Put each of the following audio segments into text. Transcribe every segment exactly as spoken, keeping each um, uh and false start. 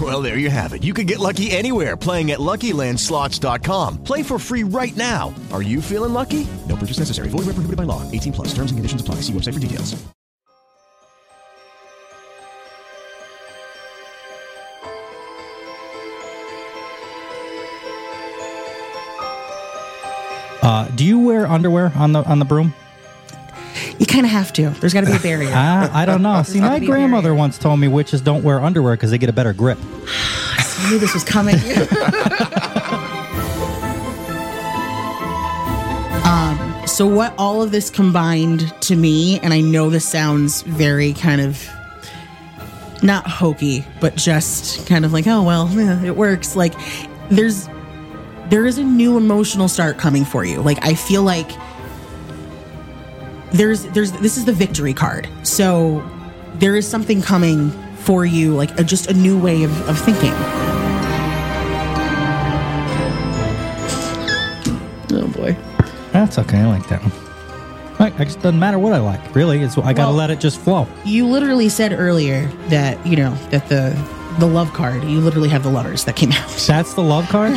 Well, there you have it. You can get lucky anywhere, playing at Lucky Land Slots dot com. Play for free right now. Are you feeling lucky? No purchase necessary. Void where prohibited by law. eighteen plus. Terms and conditions apply. See website for details. Uh, do you wear underwear on the on the broom? You kind of have to. There's got to be a barrier. uh, I don't know. See, my grandmother once told me witches don't wear underwear because they get a better grip. I knew this was coming. um, so what all of this combined to me, and I know this sounds very kind of not hokey, but just kind of like, oh, well, yeah, it works. Like, there's... there is a new emotional start coming for you. Like, I feel like there's, there's, this is the victory card. So there is something coming for you, like a, just a new way of, of thinking. Oh boy. That's okay. I like that one. It just doesn't matter what I like. Really, it's, I gotta well, let it just flow. You literally said earlier that, you know, that the, the love card. You literally have the lovers that came out. That's the love card?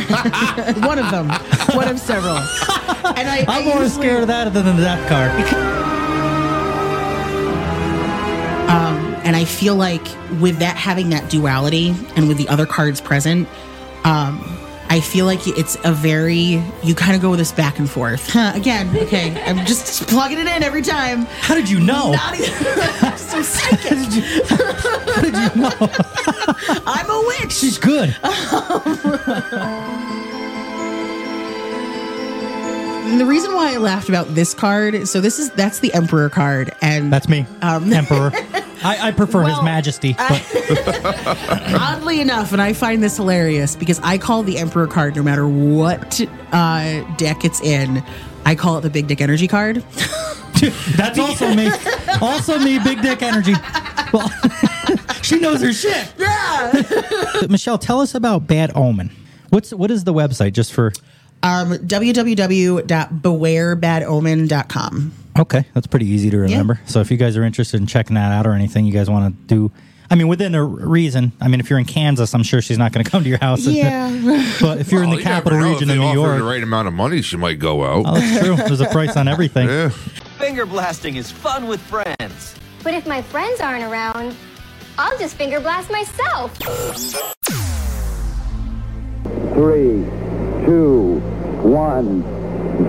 One of them. One of several. And I, I'm I more usually... scared of that than the death card. Um, and I feel like with that having that duality and with the other cards present, um, I feel like it's a very, you kind of go with this back and forth. Huh, again, okay, I'm just plugging it in every time. How did you know? Not even, I'm so psychic. How did you, how did you know? I'm a witch. She's good. Um, the reason why I laughed about this card, so this is, that's the Emperor card. And that's me, um, Emperor. I, I prefer well, His Majesty. But. I, oddly enough, and I find this hilarious, because I call the Emperor card, no matter what uh, deck it's in, I call it the Big Dick Energy card. That's also me. Also me, Big Dick Energy. Well, she knows her shit. Yeah. Michelle, tell us about Bad Omen. What's What is the website, just for... Um, w w w dot beware bad omen dot com. Okay, that's pretty easy to remember. Yeah. So if you guys are interested in checking that out or anything you guys want to do, I mean, within a reason. I mean, if you're in Kansas, I'm sure she's not going to come to your house. Yeah. But if you're well, in the you capital region of New York, the right amount of money, she might go out. Oh, that's true. There's a price on everything. Yeah. Finger blasting is fun with friends. But if my friends aren't around, I'll just finger blast myself. Three, two, one.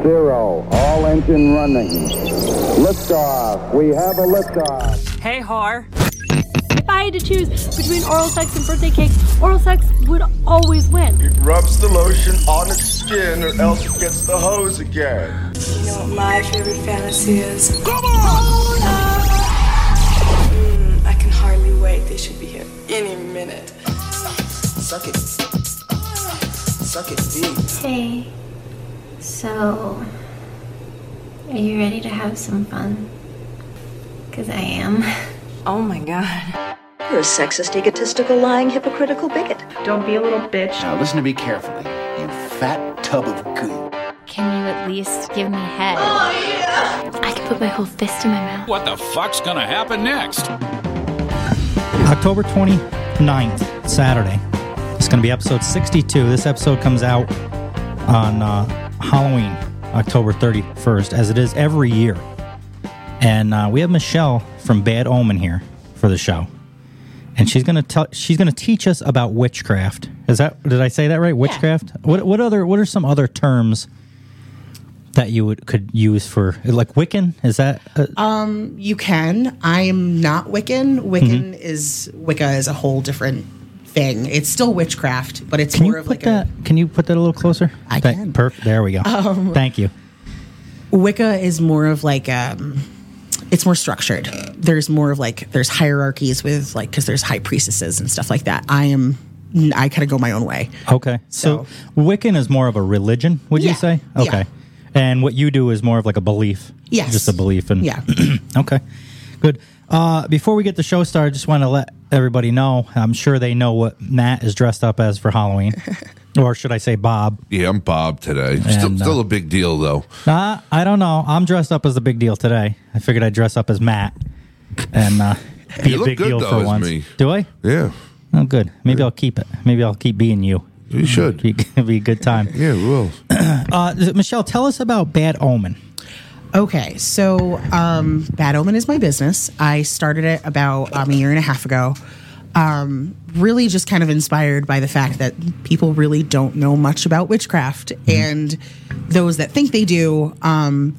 Zero. All engine running. Liftoff. We have a liftoff. Hey, Har. If I had to choose between oral sex and birthday cakes, oral sex would always win. It rubs the lotion on its skin or else it gets the hose again. You know what my favorite fantasy is? Come on! Mm, I can hardly wait. They should be here any minute. Suck it. Suck it deep. Hey. So, are you ready to have some fun? Because I am. Oh my god. You're a sexist, egotistical, lying, hypocritical bigot. Don't be a little bitch. Now listen to me carefully, you fat tub of goo. Can you at least give me head? Oh yeah! I can put my whole fist in my mouth. What the fuck's gonna happen next? October twenty-ninth, Saturday. It's gonna be episode sixty-two. This episode comes out on... Uh, Halloween, October thirty-first, as it is every year. And uh, we have Michelle from Bad Omen here for the show. And she's gonna tell she's gonna teach us about witchcraft. Is that did I say that right? Witchcraft? Yeah. What what other what are some other terms that you would, could use for, like, Wiccan? Is that? A- um, you can. I am not Wiccan. Wiccan mm-hmm. is, Wicca is a whole different thing. It's still witchcraft, but it's can more of like that, a... Can you put that a little closer? I that, can. Perf- there we go. Um, Thank you. Wicca is more of like, um, it's more structured. There's more of like, there's hierarchies with like, because there's high priestesses and stuff like that. I am... I kind of go my own way. Okay. So, so Wiccan is more of a religion, would yeah, you say? Okay. Yeah. And what you do is more of like a belief. Yes. Just a belief. And yeah. Okay. Good. Uh, before we get the show started, I just want to let everybody know, I'm sure they know what Matt is dressed up as for Halloween. Or should I say Bob? Yeah, I'm Bob today. And, still, still uh, a big deal, though. Uh, I don't know. I'm dressed up as the big deal today. I figured I'd dress up as Matt and uh, be a big good, deal though, for once. Me. Do I? Yeah. Oh, good. Maybe I'll keep it. Maybe I'll keep being you. You should. It'll be a good time. Yeah, we will. Uh, Michelle, tell us about Bad Omen. Okay, so um, Bad Omen is my business. I started it about um, a year and a half ago. Um, really just kind of inspired by the fact that people really don't know much about witchcraft. Mm-hmm. And those that think they do... Um,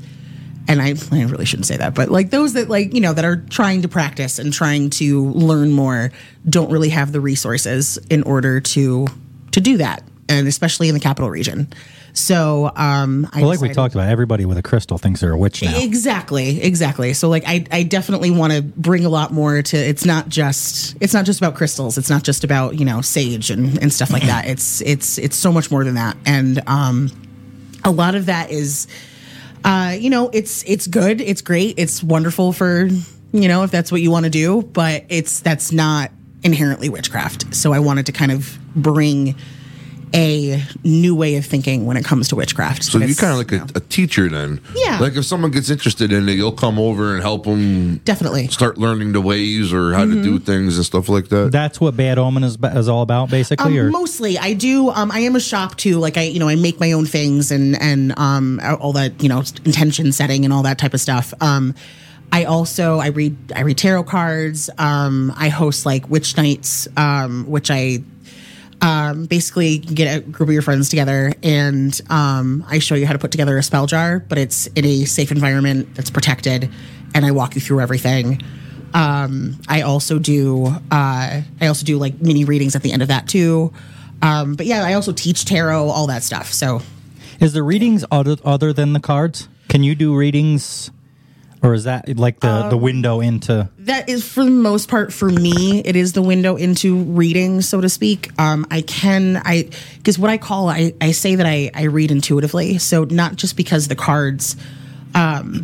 And I, I really shouldn't say that, but like those that like, you know, that are trying to practice and trying to learn more don't really have the resources in order to to do that. And especially in the capital region. So um, I well, like decided, we talked about, everybody with a crystal thinks they're a witch now. Exactly. Exactly. So like I, I definitely want to bring a lot more to it's not just it's not just about crystals. It's not just about, you know, sage and, and stuff like that. It's it's it's so much more than that. And um, a lot of that is Uh, you know, it's it's good, it's great, it's wonderful for, you know, if that's what you want to do, but it's that's not inherently witchcraft. So I wanted to kind of bring a new way of thinking when it comes to witchcraft. So you're kind of like you know, a, a teacher then. Yeah. Like if someone gets interested in it, you'll come over and help them. Definitely. Start learning the ways or how mm-hmm. to do things and stuff like that. That's what Bad Omen is, is all about, basically. Um, or? Mostly, I do. Um, I am a shop too. Like I, you know, I make my own things and and um, all that, you know, intention setting and all that type of stuff. Um, I also I read I read tarot cards. Um, I host like witch nights, um, which I. Um, basically, you get a group of your friends together, and um, I show you how to put together a spell jar, but it's in a safe environment that's protected, and I walk you through everything. Um, I also do, uh, I also do like mini readings at the end of that too. Um, but yeah, I also teach tarot, all that stuff. So, is the readings other other than the cards? Can you do readings? Or is that like the, um, the window into... That is, for the most part, for me, it is the window into reading, so to speak. Um, I can... I Because what I call... I, I say that I, I read intuitively. So not just because the cards, um,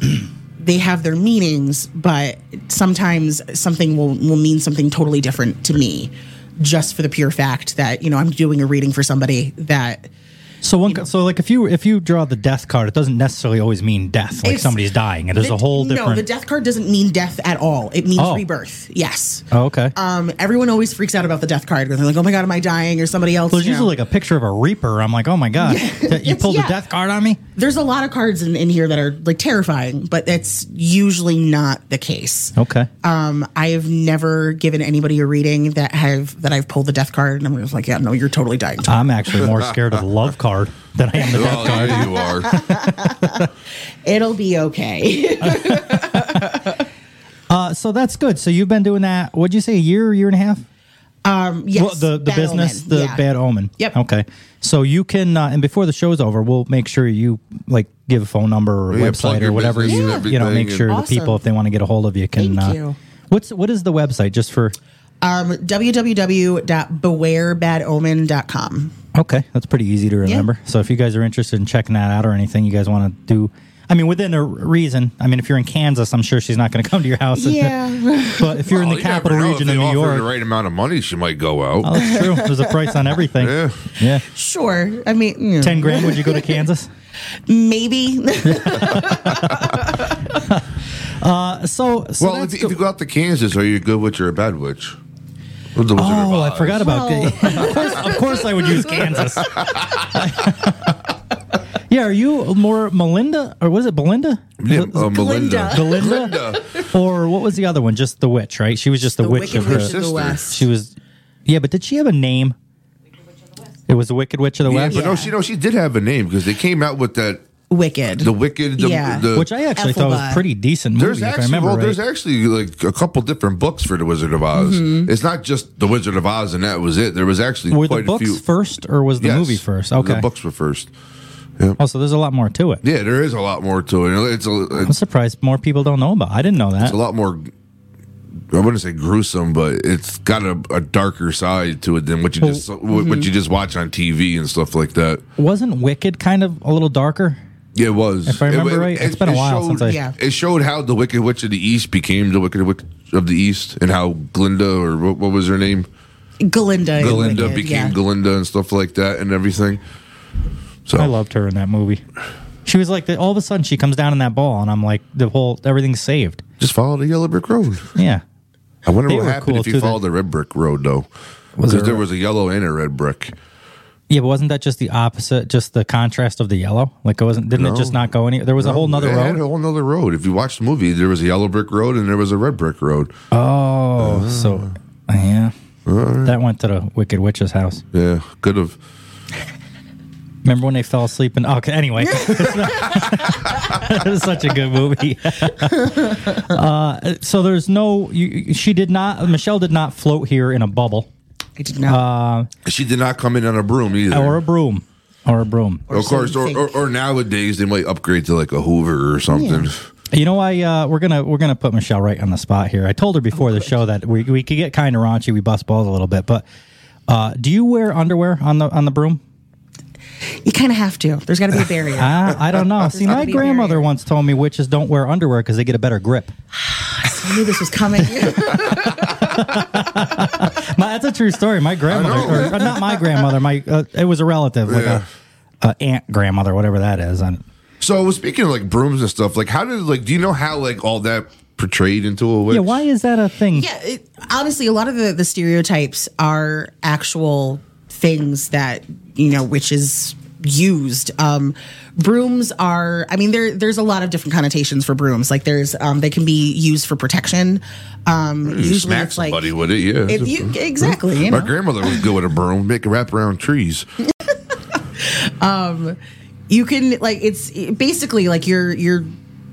they have their meanings, but sometimes something will, will mean something totally different to me just for the pure fact that, you know, I'm doing a reading for somebody that... So one, you know, so like if you if you draw the death card, it doesn't necessarily always mean death. Like somebody's dying. It is a whole different. No, the death card doesn't mean death at all. It means oh. rebirth. Yes. Oh, okay. Um, everyone always freaks out about the death card because they're like, "Oh my god, am I dying?" Or somebody else. Well, there's usually know. like a picture of a reaper. I'm like, "Oh my god, yeah. you pulled yeah. the death card on me." There's a lot of cards in, in here that are like terrifying, but that's usually not the case. Okay. Um, I have never given anybody a reading that have that I've pulled the death card, and I'm just like, "Yeah, no, you're totally dying." Totally. I'm actually more scared of the love card than I am the death card. You are. It'll be okay. uh, so that's good. So you've been doing that, what'd you say, a year, year and a half? Um, yes. Well, the the business, the yeah. Bad Omen. Yep. Okay. So you can, uh, and before the show's over, we'll make sure you like give a phone number or yeah, website or whatever. You, yeah. you know, make sure awesome. the people, if they want to get a hold of you, can. Thank uh, you. What's, what is the website just for? Um, w w w dot beware bad omen dot com. Okay, that's pretty easy to remember. Yeah. So if you guys are interested in checking that out or anything you guys want to do, I mean, within a reason. I mean, if you're in Kansas, I'm sure she's not going to come to your house. Yeah. But if you're well, in the you capital region of New York, the right amount of money, she might go out. Oh, that's true. There's a price on everything. Yeah. Yeah. Sure. I mean, you know. ten grand. Would you go to Kansas? Maybe. uh, so, so. Well, if, if you go out to Kansas, are you a good witch or a bad witch? Oh, I forgot about well. that. Of course, of course I would use Kansas. Yeah, are you more Melinda, or was it Belinda? Yeah, was it, was uh, Melinda. Belinda? Belinda. Or what was the other one? Just the witch, right? She was just the, the witch of, witch of the West. She was, yeah, but did she have a name? Wicked Witch of the West. It was the Wicked Witch of the yeah, West? Yeah. But no, she, no, she did have a name because they came out with that Wicked. The Wicked. The, yeah. the, Which I actually Elphaba. thought was a pretty decent movie, there's if actually, I remember well, right. There's actually like a couple different books for The Wizard of Oz. Mm-hmm. It's not just The Wizard of Oz and that was it. There was actually were quite a few. Were the books first or was the yes, movie first? Okay. The books were first. Yeah. Oh, so there's a lot more to it. Yeah, there is a lot more to it. It's a, it's, I'm surprised more people don't know about it. I didn't know that. It's a lot more... I wouldn't say gruesome, but it's got a, a darker side to it than what you just well, what mm-hmm. you just watch on T V and stuff like that. Wasn't Wicked kind of a little darker? Yeah, it was. If I remember it, right, it, it's been it a while showed, since I. Yeah. It showed how the Wicked Witch of the East became the Wicked Witch of the East, and how Glinda or what, what was her name? Glinda. Glinda Wicked, became yeah. Glinda and stuff like that, and everything. So I loved her in that movie. She was like, all of a sudden, she comes down in that ball, and I'm like, the whole everything's saved. Just follow the yellow brick road. Yeah. I wonder they what happened cool if you followed the red brick road, though. Because there, there was a yellow and a red brick. Yeah, but wasn't that just the opposite, just the contrast of the yellow? Like, it wasn't, didn't no, it just not go any? There was no, a whole nother road? Had a whole nother road. If you watch the movie, there was a yellow brick road and there was a red brick road. Oh, uh, so, yeah. Right. That went to the Wicked Witch's house. Yeah, could have. Remember when they fell asleep? And okay, anyway, it was such a good movie. uh, so there's no, you, she did not, Michelle did not float here in a bubble. I did not. Uh, she did not come in on a broom either, or a broom, or a broom. Or of course, or, or, or nowadays they might upgrade to like a Hoover or something. Yeah. You know, I uh, we're gonna we're gonna put Michelle right on the spot here. I told her before oh, the show that we we could get kind of raunchy, we bust balls a little bit. But uh, do you wear underwear on the on the broom? You kind of have to. There's got to be a barrier. I, I don't know. See, my grandmother once told me witches don't wear underwear because they get a better grip. I knew this was coming. my, that's a true story. My grandmother, or, not my grandmother, my uh, it was a relative, like yeah. a, a aunt, grandmother, whatever that is. And, so speaking of like brooms and stuff, like how did like do you know how like all that portrayed into a witch? Yeah, why is that a thing? Yeah, it, honestly, a lot of the, the stereotypes are actual things that. You know, witches used. Um, brooms are, I mean, there there's a lot of different connotations for brooms. Like there's, um, they can be used for protection. Um, you usually smack it's like, somebody with it, yeah. If you, exactly. You know? My grandmother was good with a broom, make it wrap around trees. um, you can, like, it's basically like you're, you're,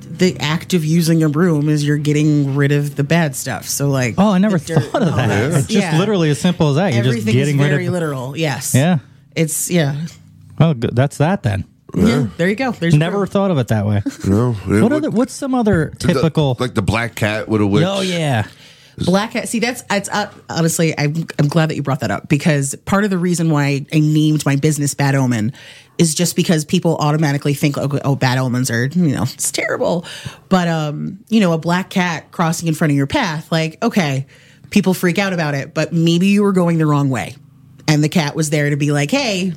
the act of using a broom is you're getting rid of the bad stuff. So like, oh, I never thought of that. Yeah. It's just yeah. literally as simple as that. You're just getting rid of it. Everything's very literal, yes. Yeah. It's, yeah. Well, that's that then. Yeah. yeah there you go. There's Never proof. Thought of it that way. No. What what, other, what's some other typical... The, like the black cat with a witch. Oh, yeah. Black cat. See, that's... that's uh, honestly, I'm, I'm glad that you brought that up because part of the reason why I named my business Bad Omen is just because people automatically think, oh, oh bad omens are, you know, it's terrible. But, um, you know, a black cat crossing in front of your path, like, okay, people freak out about it, but maybe you were going the wrong way. And the cat was there to be like, hey, get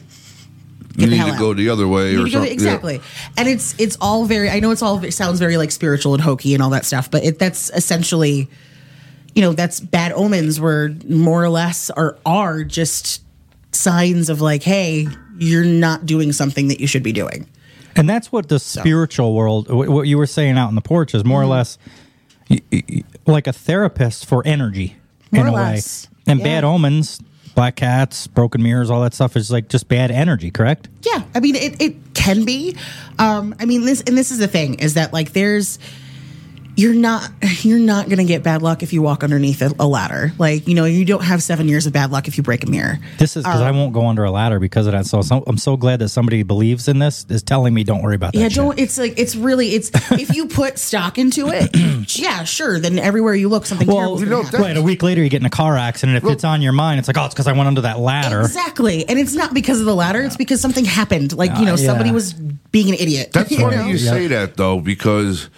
you the need hell to out. Go the other way you or something. Exactly. Yeah. And it's it's all very, I know it's all, it sounds very like spiritual and hokey and all that stuff, but it, that's essentially, you know, that's bad omens were more or less or are just signs of like, hey, you're not doing something that you should be doing. And that's what the so. spiritual world, what you were saying out on the porch is more mm-hmm. or less like a therapist for energy more in a less. way. And yeah. bad omens... Black cats, broken mirrors, all that stuff is like just bad energy, correct? Yeah. I mean, it, it can be. Um, I mean, this and this is the thing is that like there's you're not you're not going to get bad luck if you walk underneath a, a ladder. Like, you know, you don't have seven years of bad luck if you break a mirror. This is because um, I won't go under a ladder because of that. So, so I'm so glad that somebody believes in this is telling me don't worry about that. Yeah, don't. Shit. It's like it's really it's if you put stock into it. yeah, sure. Then everywhere you look, something well, terrible. You know, right. A week later, you get in a car accident. If well, it's on your mind, it's like, oh, it's because I went under that ladder. Exactly. And it's not because of the ladder. It's because something happened. Like, uh, you know, yeah. somebody was being an idiot. That's you funny know? you say that, though, because...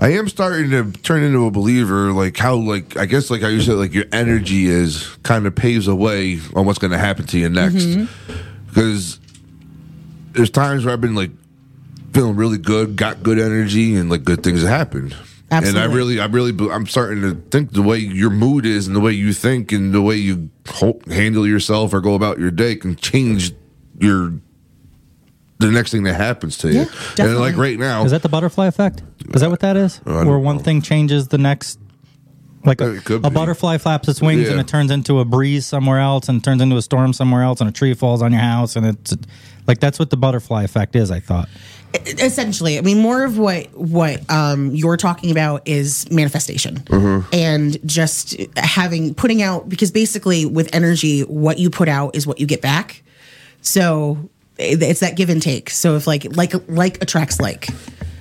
I am starting to turn into a believer, like how, like I guess, like how you said, like your energy is kind of paves a way on what's going to happen to you next. Because mm-hmm. there's times where I've been like feeling really good, got good energy, and like good things have happened. Absolutely. And I really, I really, I'm starting to think the way your mood is, and the way you think, and the way you hope, handle yourself or go about your day can change your. The next thing that happens to you. Yeah, and like right now. Is that the butterfly effect? Is that what that is? Where one know. thing changes the next. Like a, a butterfly flaps its wings yeah. and it turns into a breeze somewhere else and turns into a storm somewhere else and a tree falls on your house. And it's like that's what the butterfly effect is, I thought. Essentially, I mean, more of what what um, you're talking about is manifestation mm-hmm. and just having putting out, because basically with energy, what you put out is what you get back. So it's that give and take. So if like like like attracts like.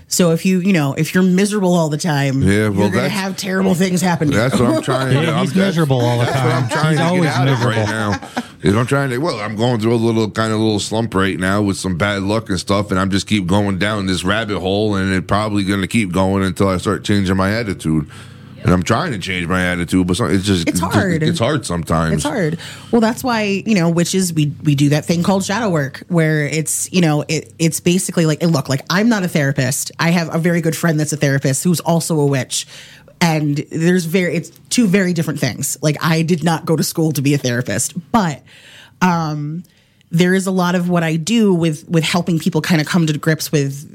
So if you, you know, if you're miserable all the time, yeah, well, you're going to have terrible things happen to you. That's what I'm trying to do. Yeah, he's I'm, miserable all the time. That's what I'm trying he's to get out miserable. Of right now. Is I'm trying to, well, I'm going through a little kind of little slump right now with some bad luck and stuff, and I'm just keep going down this rabbit hole, and it's probably going to keep going until I start changing my attitude. And I'm trying to change my attitude, but it's just it's hard. It's hard sometimes. It's hard. Well, that's why, you know, witches, we we do that thing called shadow work, where it's, you know, it it's basically like, and look, like I'm not a therapist. I have a very good friend that's a therapist who's also a witch. And there's very it's two very different things. Like I did not go to school to be a therapist, but um, there is a lot of what I do with with helping people kind of come to grips with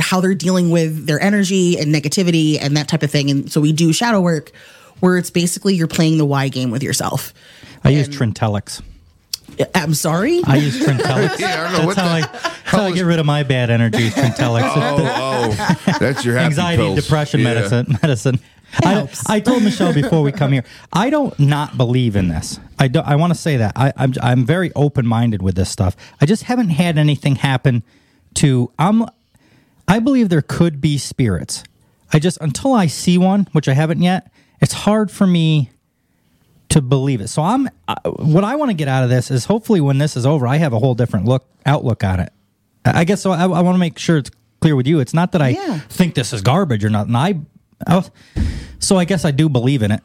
how they're dealing with their energy and negativity and that type of thing. And so we do shadow work where it's basically you're playing the why game with yourself. I and use Trintelix. I'm sorry? I use Trintelix. Yeah, I don't know what how, the, I, that's how I get rid of my bad energy, Trintelix. oh, oh, that's your happy anxiety pills. And depression yeah. medicine. medicine. I, I told Michelle before we come here, I don't not believe in this. I, don't, I want to say that. I, I'm, I'm very open-minded with this stuff. I just haven't had anything happen to... I'm. I believe there could be spirits. I just, until I see one, which I haven't yet, it's hard for me to believe it. So I'm, uh, what I want to get out of this is hopefully when this is over, I have a whole different look outlook on it. I guess so. I, I want to make sure it's clear with you. It's not that I yeah. think this is garbage or nothing. I, I, so I guess I do believe in it.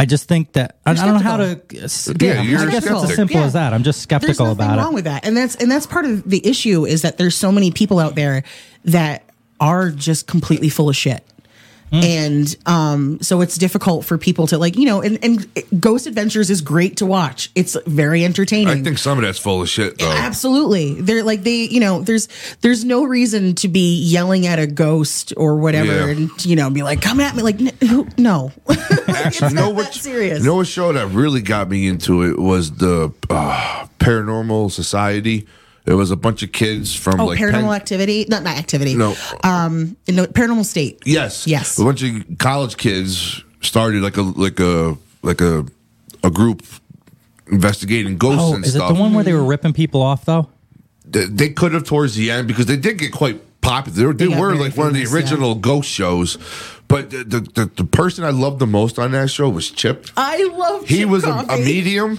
I just think that I, I don't know how to. Yeah, yeah I guess it's as simple yeah. as that. I'm just skeptical about it. There's nothing wrong with that, and that's and that's part of the issue is that there's so many people out there that are just completely full of shit, mm. and um, so it's difficult for people to like you know. And, and Ghost Adventures is great to watch. It's very entertaining. I think some of that's full of shit, though. Absolutely, they're like they you know there's there's no reason to be yelling at a ghost or whatever, yeah. and you know be like come at me like no. Actually, no, what, you know what show that really got me into it was the uh, Paranormal Society. It was a bunch of kids from oh, like Paranormal Penn- Activity, not not Activity. No, um, no, Paranormal State. Yes, yes. A bunch of college kids started like a like a like a a group investigating ghosts oh, and is stuff. Is it the one where they were ripping people off though? They, they could have towards the end because they did get quite popular. They, they, they were like one of the original yeah. ghost shows. But the, the the person I loved the most on that show was Chip. I love Chip He was a, a medium,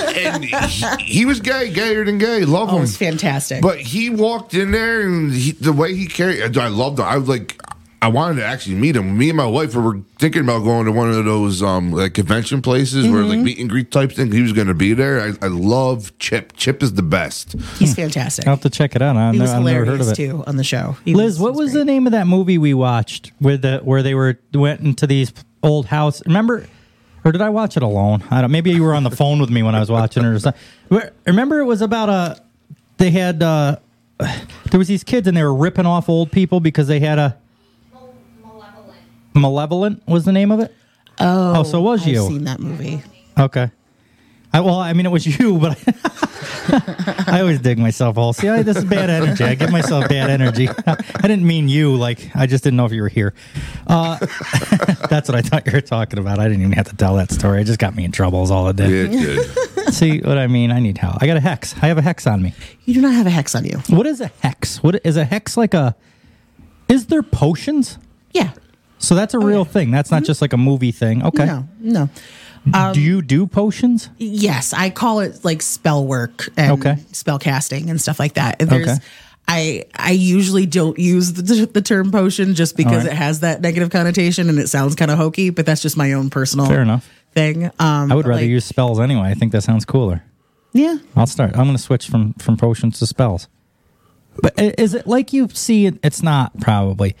and he, he was gay, gayer than gay. Love oh, him. It was fantastic. But he walked in there, and he, the way he carried, I loved him. I was like, I wanted to actually meet him. Me and my wife were thinking about going to one of those um, like convention places mm-hmm. where like meet and greet type thing. He was going to be there. I, I love Chip. Chip is the best. He's fantastic. I'll have to check it out. I've he was never, hilarious I've never heard of it. too on the show. He Liz, was, what was, was the name of that movie we watched where the where they were went into these old house? Remember, or did I watch it alone? I don't. Maybe you were on the phone with me when I was watching it or something. Remember, it was about a. They had uh, there was these kids and they were ripping off old people because they had a. Malevolent was the name of it. Oh, oh so was I've you? I've seen that movie. Okay. I, well, I mean, it was you, but I, I always dig myself. All see, I, this is bad energy. I give myself bad energy. I didn't mean you. Like, I just didn't know if you were here. Uh, that's what I thought you were talking about. I didn't even have to tell that story. It just got me in trouble. Is all it did. Yeah, it did. See what I mean? I need help. I got a hex. I have a hex on me. You do not have a hex on you. What is a hex? What is a hex like? A is there potions? Yeah. So that's a oh, real yeah. thing. That's not mm-hmm. just like a movie thing. Okay. No, no. Um, do you do potions? Yes. I call it like spell work and okay. spell casting and stuff like that. There's, okay. I I usually don't use the, the term potion just because right. it has that negative connotation and it sounds kind of hokey, but that's just my own personal Fair enough. thing. Um, I would rather like, use spells anyway. I think that sounds cooler. Yeah. I'll start. I'm going to switch from, from potions to spells. But is it like you see it? It's not probably.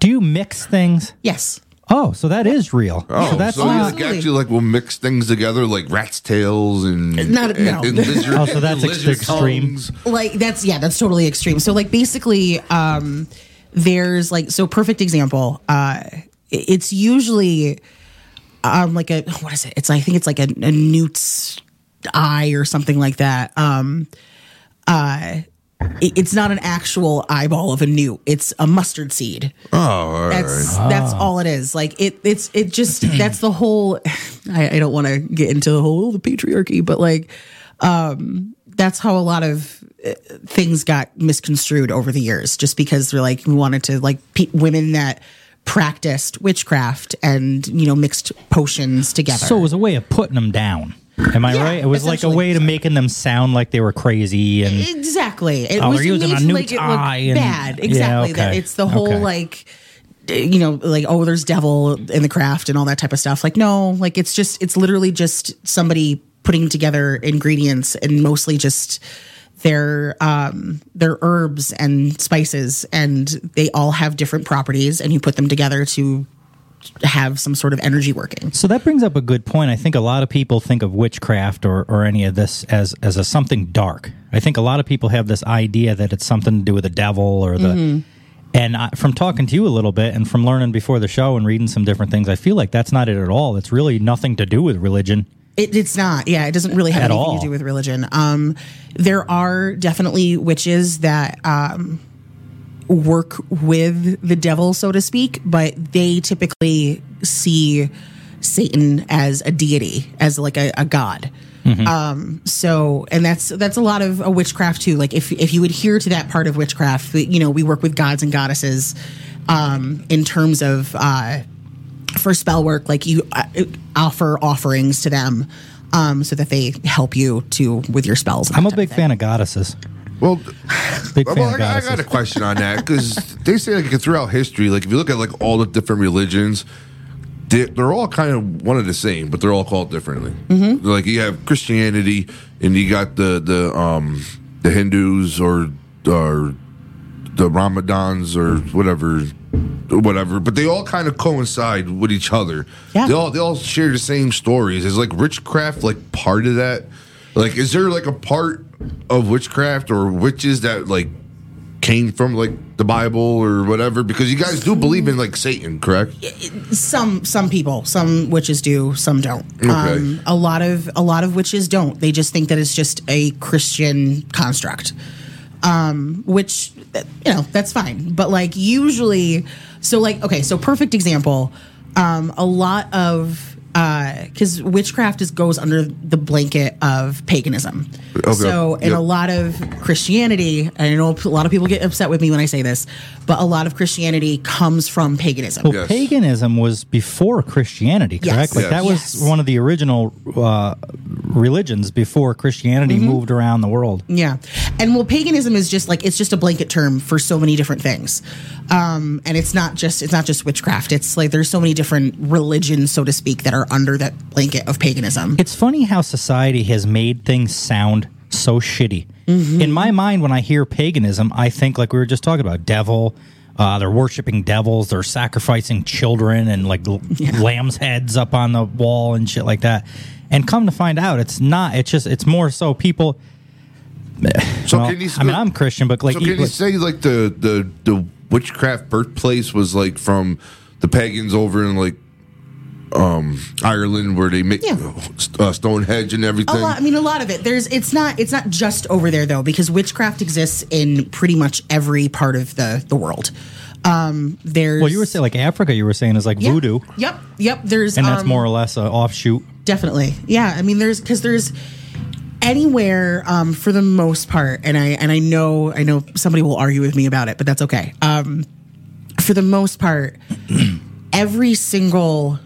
Do you mix things? Yes. Oh, so that is real. Oh, so that's so not, you actually like will mix things together like rat's tails and, not, and, no. and lizard. Oh, so that's extreme. Like that's yeah, that's totally extreme. So like basically, um, there's like so perfect example. Uh, it's usually um like a what is it? It's I think it's like a, a newt's eye or something like that. Um, uh. It's not an actual eyeball of a newt. It's a mustard seed. Oh, all right. That's oh. that's all it is. Like it. It's it just that's the whole. I, I don't want to get into the whole the patriarchy, but like, um, that's how a lot of things got misconstrued over the years. Just because we're like we wanted to like pe- women that practiced witchcraft and you know mixed potions together. So it was a way of putting them down. Am I yeah, right? It was like a way to making them sound like they were crazy, and exactly. It oh, was using a newt's like eye and bad. Exactly. Yeah, okay. That it's the whole okay. like, you know, like oh, there's devil in the craft and all that type of stuff. Like no, like it's just it's literally just somebody putting together ingredients and mostly just their um their herbs and spices, and they all have different properties, and you put them together to have some sort of energy working. So that brings up a good point. I think a lot of people think of witchcraft or, or any of this as, as a something dark. I think a lot of people have this idea that it's something to do with the devil or the... Mm-hmm. And I, from talking to you a little bit and from learning before the show and reading some different things, I feel like that's not it at all. It's really nothing to do with religion. It, it's not. Yeah, it doesn't really have at anything all. to do with religion. Um, there are definitely witches that... Um, work with the devil, so to speak, but they typically see Satan as a deity, as like a, a god. Mm-hmm. Um, so, and that's that's a lot of a witchcraft too. Like if if you adhere to that part of witchcraft, you know, we work with gods and goddesses um, in terms of uh, for spell work, like you uh, offer offerings to them um, so that they help you to with your spells. I'm a big fan of goddesses. Well, well I, I got a question on that because they say like throughout history, like if you look at like all the different religions, they, they're all kind of one of the same, but they're all called differently. Mm-hmm. Like you have Christianity, and you got the the um, the Hindus or or the Ramadans or whatever, whatever. But they all kind of coincide with each other. Yeah. They all they all share the same stories. Is like witchcraft like part of that? Like, is there like a part of witchcraft or witches that like came from like the Bible or whatever? Because you guys do believe in like Satan, correct? Some some people, some witches do, some don't. Okay. Um, a lot of a lot of witches don't. They just think that it's just a Christian construct, um, which you know that's fine. But like usually, so like okay, so perfect example. Um, a lot of. Because uh, witchcraft is, goes under the blanket of paganism. Okay. So in yep. a lot of Christianity, and I know a lot of people get upset with me when I say this, but a lot of Christianity comes from paganism. Well, yes. Paganism was before Christianity, correct? Yes. Like yes. That was yes. one of the original uh, religions before Christianity mm-hmm. moved around the world. Yeah. And well, paganism is just like, it's just a blanket term for so many different things. Um, and it's not just, it's not just witchcraft. It's like, there's so many different religions, so to speak, that are under that blanket of paganism. It's funny how society has made things sound so shitty. Mm-hmm. In my mind, when I hear paganism, I think like we were just talking about devil. Uh, they're worshiping devils. They're sacrificing children and like yeah. lamb's heads up on the wall and shit like that. And come to find out, it's not. It's just it's more so people. So well, can you? Say, I mean, I'm Christian, but like, so can you like, say like the, the the witchcraft birthplace was like from the pagans over in like. Um, Ireland, where they make yeah. uh, Stonehenge and everything. A lot, I mean, a lot of it. There's, it's not, it's not just over there though, because witchcraft exists in pretty much every part of the the world. Um, there's. Well, you were saying like Africa. You were saying is like yeah. voodoo. Yep, yep. There's, and that's um, more or less an offshoot. Definitely, yeah. I mean, there's because there's anywhere um, for the most part, and I and I know I know somebody will argue with me about it, but that's okay. Um, for the most part, every single.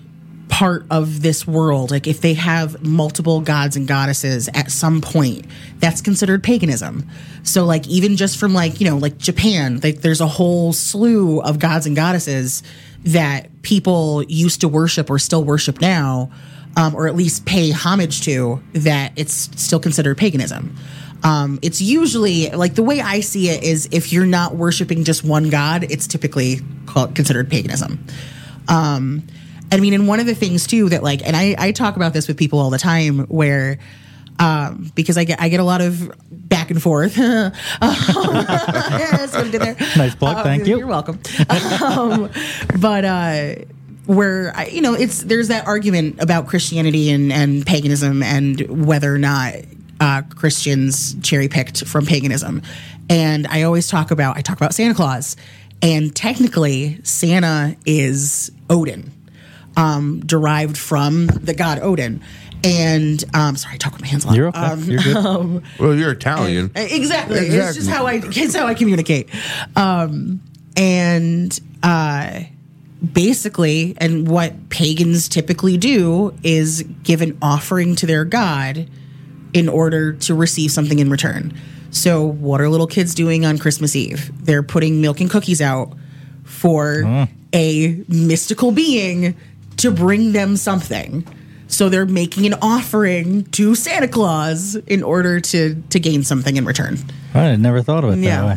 Part of this world, like if they have multiple gods and goddesses at some point, that's considered paganism. So like even just from like, you know, like Japan, like there's a whole slew of gods and goddesses that people used to worship or still worship now, um, or at least pay homage to, that it's still considered paganism. Um, it's usually, like the way I see it is if you're not worshiping just one god, it's typically called, considered paganism. Um I mean, and one of the things too that like, and I, I talk about this with people all the time, where um, because I get I get a lot of back and forth. um, yes, what I did there. Nice plug, um, thank you're you. You're welcome. um, but uh, where I, you know, it's there's that argument about Christianity and, and paganism and whether or not uh, Christians cherry-picked from paganism. And I always talk about, I talk about Santa Claus. And technically, Santa is Odin, um, derived from the god Odin. And um, sorry, I talk with my hands a lot. You're okay. Um, you're good. Um, well, you're Italian. And, exactly. exactly. It's just how I. It's how I communicate. Um, and uh, basically, and what pagans typically do is give an offering to their god in order to receive something in return. So, what are little kids doing on Christmas Eve? They're putting milk and cookies out for mm. a mystical being to bring them something. So they're making an offering to Santa Claus in order to, to gain something in return. I had never thought of it yeah. that way.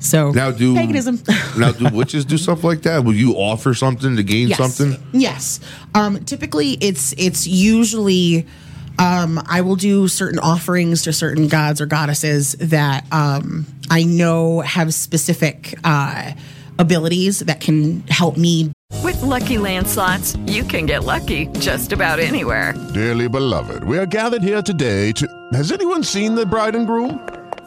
So now do paganism. Now do witches do stuff like that? Will you offer something to gain yes. something? Yes. Um, typically, it's it's usually um, I will do certain offerings to certain gods or goddesses that um, I know have specific uh, abilities that can help me. With Lucky Land Slots, you can get lucky just about anywhere. Dearly beloved, we are gathered here today to... Has anyone seen the bride and groom?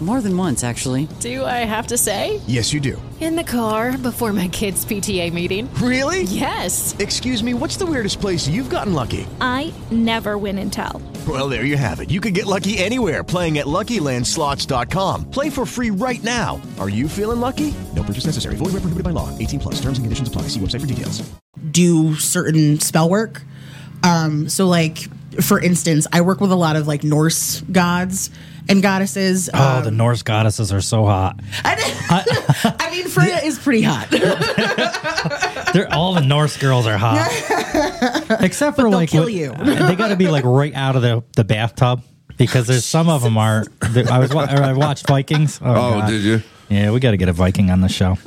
More than once, actually. Do I have to say? Yes, you do. In the car before my kids' P T A meeting. Really? Yes. Excuse me, what's the weirdest place you've gotten lucky? I never win and tell. Well, there you have it. You can get lucky anywhere, playing at Lucky Land Slots dot com. Play for free right now. Are you feeling lucky? No purchase necessary. Void where prohibited by law. eighteen plus. Terms and conditions apply. See website for details. Do certain spell work. Um, so, like, for instance, I work with a lot of, like, Norse gods and goddesses. Oh, um, the Norse goddesses are so hot. I, I mean, Freya is pretty hot. They're, all the Norse girls are hot. Except for, like, kill you. They got to be, like, right out of the, the bathtub because there's some of them are. I was I watched Vikings. Oh, oh God. Did you? Yeah, we got to get a Viking on the show.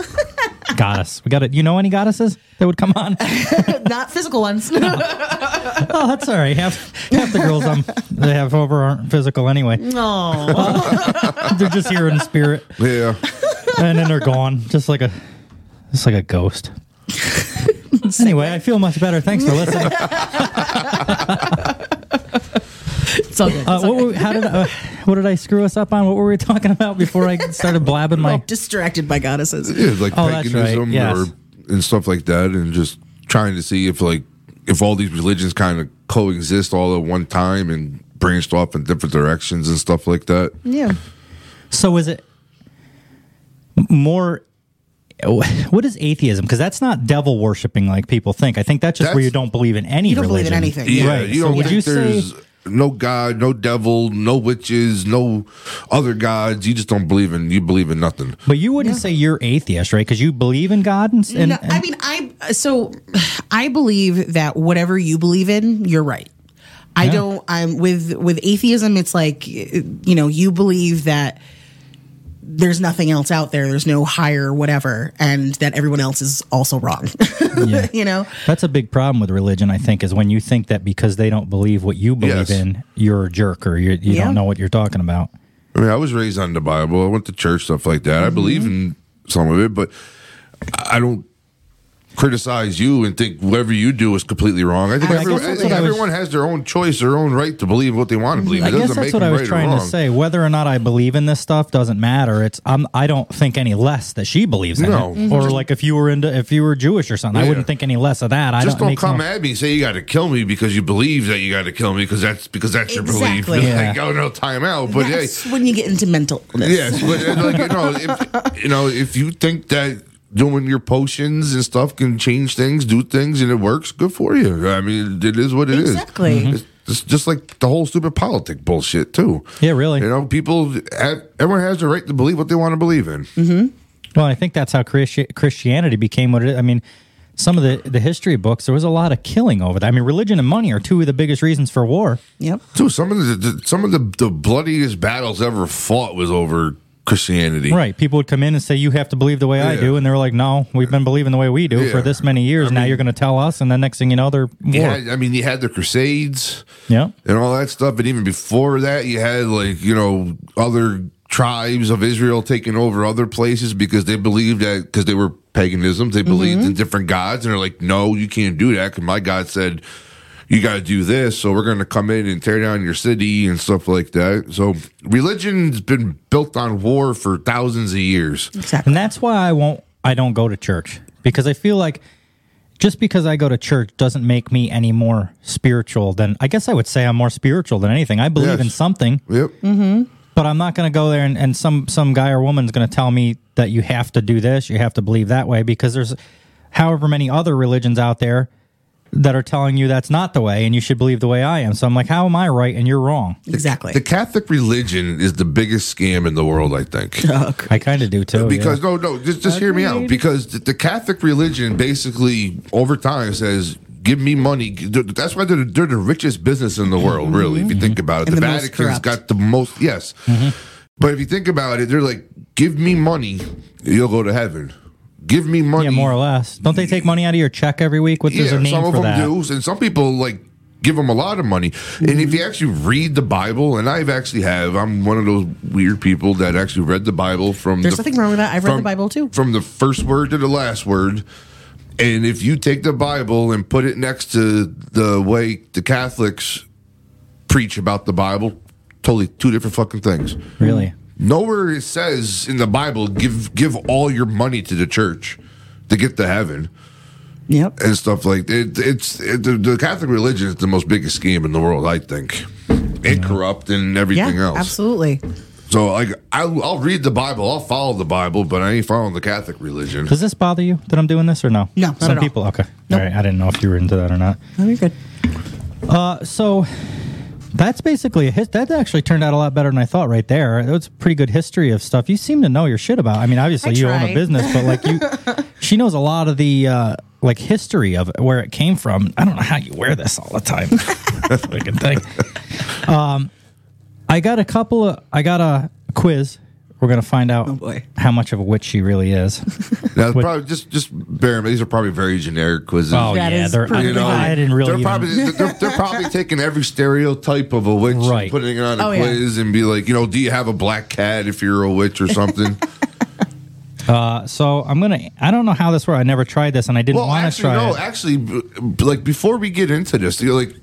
Goddess. We got it. You know any goddesses that would come on? Not physical ones. No. Oh, that's all right. Half, half the girls um, they have over aren't physical anyway. No. Uh, they're just here in spirit. Yeah. And then they're gone. Just like a just like a ghost. Anyway, I feel much better. Thanks for listening. It's all good. Uh, it's what, all good. How did, uh, what did I screw us up on? What were we talking about before I started blabbing my... distracted by goddesses. Yeah, like oh, paganism right. yes. or, and stuff like that, and just trying to see if like if all these religions kind of coexist all at one time and branched off in different directions and stuff like that. Yeah. So is it more... What is atheism? Because that's not devil worshipping like people think. I think that's just that's, where you don't believe in any religion. You don't religion. believe in anything. Yeah, right. You don't so think you there's... Say, no God, no devil, no witches, no other gods. You just don't believe in, you believe in nothing. But you wouldn't yeah. say you're atheist, right? Because you believe in God? And, and, no, I mean, I so I believe that whatever you believe in, you're right. Yeah. I don't, I'm with, with atheism, it's like, you know, you believe that there's nothing else out there. There's no higher whatever, and that everyone else is also wrong. Yeah. You know, that's a big problem with religion, I think, is when you think that because they don't believe what you believe yes. in, you're a jerk or you're, you yeah. don't know what you're talking about. I mean, I was raised on the Bible. I went to church, stuff like that. Mm-hmm. I believe in some of it, but I don't criticize you and think whatever you do is completely wrong. I think I everyone, I think everyone was, has their own choice, their own right to believe what they want to believe. It I guess that's make what I was right trying to say. Whether or not I believe in this stuff doesn't matter. It's I'm, I don't think any less that she believes in no. it. Mm-hmm. Or like if you were into if you were Jewish or something, yeah. I wouldn't think any less of that. I just don't, don't come no, at me and say you got to kill me because you believe that you got to kill me because that's because that's exactly. your belief. Yeah. Like, oh no, time out. But that's hey, when you get into mental illness. Yes, but like you know, if, you know, if you think that. Doing your potions and stuff can change things, do things, and it works. Good for you. I mean, it is what it exactly. is. Exactly. Mm-hmm. It's just like the whole stupid politic bullshit, too. Yeah, really. You know, people, have, everyone has the right to believe what they want to believe in. Mm-hmm. Well, I think that's how Christi- Christianity became what it is. I mean, some of the, the history books, there was a lot of killing over that. I mean, religion and money are two of the biggest reasons for war. Yep. Dude, some of the some of the, the bloodiest battles ever fought was over Christianity. Right. People would come in and say, you have to believe the way yeah. I do. And they were like, no, we've been believing the way we do yeah. for this many years. I mean, now you're going to tell us. And the next thing you know, they're war. Yeah, I mean, you had the Crusades yeah. and all that stuff. And even before that, you had, like, you know, other tribes of Israel taking over other places because they believed that, because they were paganism, they believed mm-hmm. in different gods. And they're like, no, you can't do that because my God said, you got to do this, so we're going to come in and tear down your city and stuff like that. So religion's been built on war for thousands of years. Exactly. And that's why I won't. I don't go to church, because I feel like just because I go to church doesn't make me any more spiritual than, I guess I would say I'm more spiritual than anything. I believe yes. in something. Yep. Mm-hmm. But I'm not going to go there and, and some, some guy or woman's going to tell me that you have to do this, you have to believe that way, because there's however many other religions out there that are telling you that's not the way and you should believe the way I am. So I'm like, how am I right and you're wrong? Exactly. The, the Catholic religion is the biggest scam in the world, I think. Oh, I kind of do too. Because, yeah. no, no, just, just hear me out. Because the, the Catholic religion basically over time says, give me money. That's why they're, they're the richest business in the world, really, if you think about it. And the the Vatican's got the most, yes. Mm-hmm. But if you think about it, they're like, give me money, you'll go to heaven. Give me money. Yeah, more or less. Don't they take money out of your check every week? What, there's yeah, a name some of for them that. Do, and some people like give them a lot of money. Mm-hmm. And if you actually read the Bible, and I've actually have, I'm one of those weird people that actually read the Bible from. There's the, nothing wrong with that. I've from, read the Bible too, from the first word to the last word. And if you take the Bible and put it next to the way the Catholics preach about the Bible, totally two different fucking things. Really? Nowhere it says in the Bible, give give all your money to the church to get to heaven. Yep. And stuff like that. It, it's it, the, the Catholic religion is the most biggest scam in the world, I think. And corrupt and everything yeah, else. Absolutely. So, like, I'll, I'll read the Bible, I'll follow the Bible, but I ain't following the Catholic religion. Does this bother you that I'm doing this or no? No, not some at all. People, okay. Nope. All right, I didn't know if you were into that or not. No, you're good. Uh, so that's basically a hit. That actually turned out a lot better than I thought. Right there, it was a pretty good history of stuff. You seem to know your shit about. I mean, obviously I you own a business, but like you, she knows a lot of the uh, like history of it, where it came from. I don't know how you wear this all the time. That's a good thing. Um. I got a couple of, I got a quiz. We're going to find out oh how much of a witch she really is. Now, probably, just, just bear in mind, these are probably very generic quizzes. Oh, that yeah. They're, I, you know, I didn't really they're probably, they're, they're probably taking every stereotype of a witch right. and putting it on a oh, quiz yeah. and be like, you know, do you have a black cat if you're a witch or something? Uh, so I'm going to, I don't know how this works. I never tried this and I didn't well, want to try no, it. Well, actually, no, actually, like before we get into this, you're like,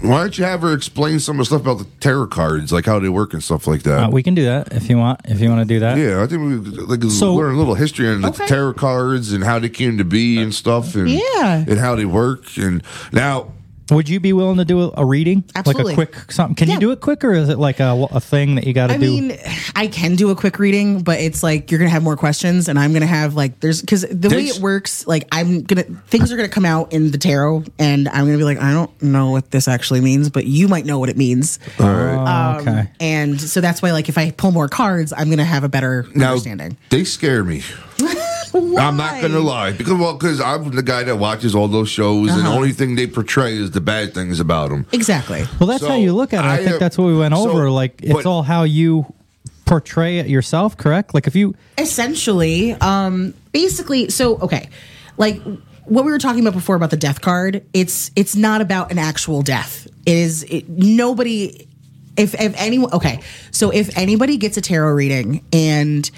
why don't you have her explain some of the stuff about the tarot cards, like how they work and stuff like that? Uh, we can do that if you want. If you want to do that, yeah, I think we like so, learn a little history on okay. the tarot cards and how they came to be and stuff, and yeah. and how they work. And now, would you be willing to do a, a reading, absolutely, like a quick something? Can yeah. you do it quick, or is it like a, a thing that you got to do? I mean, I can do a quick reading, but it's like you're gonna have more questions, and I'm gonna have like there's because the this, way it works, like I'm gonna things are gonna come out in the tarot, and I'm gonna be like, I don't know what this actually means, but you might know what it means. All right, um, okay. And so that's why, like, if I pull more cards, I'm gonna have a better now, understanding. They scare me. Why? I'm not gonna lie, because well, because I'm the guy that watches all those shows, uh-huh. and the only thing they portray is the bad things about them. Exactly. Well, that's so how you look at it. I, I think uh, that's what we went so, over. Like, it's but, all how you portray it yourself, correct? Like, if you essentially, um, basically, so okay, like what we were talking about before about the death card. It's it's not about an actual death. It is it, nobody. If if anyone, okay, so if anybody gets a tarot reading and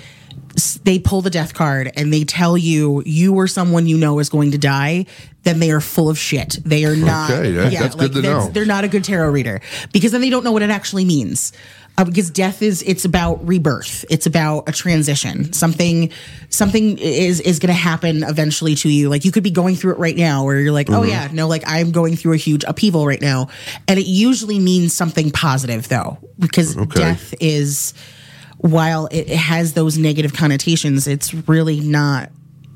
they pull the death card and they tell you you or someone you know is going to die, then they are full of shit. They are not. Okay, that, yeah, that's like, good to that's, know. They're not a good tarot reader because then they don't know what it actually means. Uh, because death is it's about rebirth. It's about a transition. Something something is is going to happen eventually to you. Like you could be going through it right now where you're like, mm-hmm. oh yeah, no, like I'm going through a huge upheaval right now. And it usually means something positive though, because okay. death is... While it has those negative connotations, it's really not.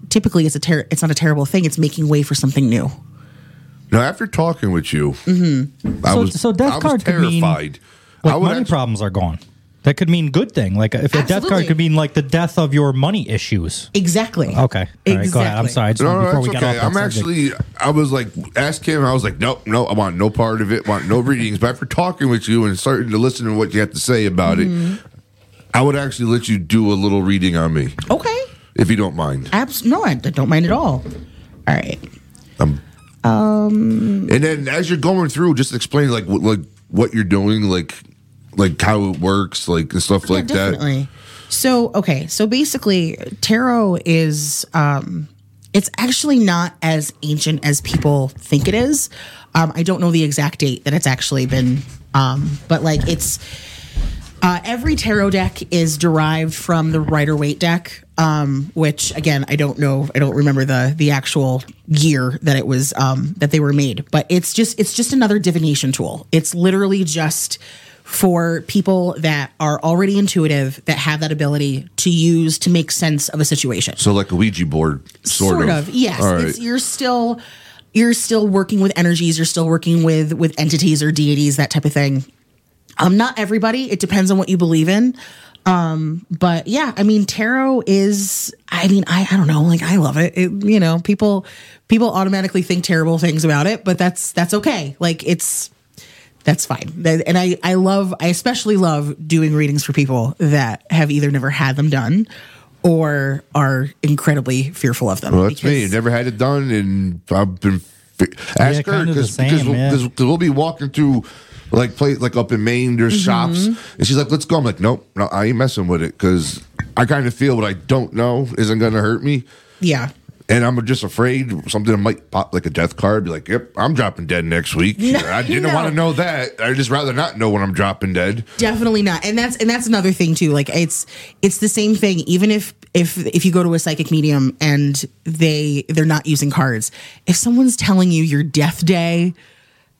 Typically, it's a ter- it's not a terrible thing. It's making way for something new. Now, after talking with you, mm-hmm. I so, was so death I card was terrified. Mean, like, I would money actually, problems are gone. That could mean good thing. Like if Absolutely. a death card could mean like the death of your money issues. Exactly. Okay. All right, exactly. Go ahead. I'm sorry. I just no, no, before we got okay. off I'm actually, I was like, ask him. I was like, nope, no, I want no part of it. I want no readings. But after talking with you and starting to listen to what you have to say about mm-hmm. it, I would actually let you do a little reading on me. Okay. If you don't mind. Abs- no, I don't mind at all. All right. Um. Um. And then as you're going through, just explain like what, like what you're doing, like. Like how it works, like and stuff yeah, like definitely. that. So, okay. So basically, tarot is, um, it's actually not as ancient as people think it is. Um, I don't know the exact date that it's actually been, um, but like it's, uh, every tarot deck is derived from the Rider-Waite deck, um, which again, I don't know. I don't remember the the actual year that it was, um, that they were made, but it's just, it's just another divination tool. It's literally just for people that are already intuitive, that have that ability to use to make sense of a situation. So like a Ouija board, sort, sort of. of. Yes, right. it's, you're still you're still working with energies. You're still working with with entities or deities, that type of thing. Um, not everybody. It depends on what you believe in. Um, but yeah, I mean, tarot is. I mean, I I don't know. Like I love it. it. You know, people people automatically think terrible things about it, but that's that's okay. Like it's. That's fine. And I, I love, I especially love doing readings for people that have either never had them done or are incredibly fearful of them. Well, that's me. Never had it done. And I've been, ask yeah, her, because we'll, yeah. we'll be walking through, like, play, like up in Maine, there's mm-hmm. shops. And she's like, let's go. I'm like, nope, no, I ain't messing with it because I kind of feel what I don't know isn't going to hurt me. Yeah. And I'm just afraid something might pop like a death card. Be like, yep, I'm dropping dead next week. No, I didn't no. want to know that. I'd just rather not know when I'm dropping dead. Definitely not. And that's and that's another thing too. Like it's it's the same thing. Even if if if you go to a psychic medium and they they're not using cards, if someone's telling you your death day,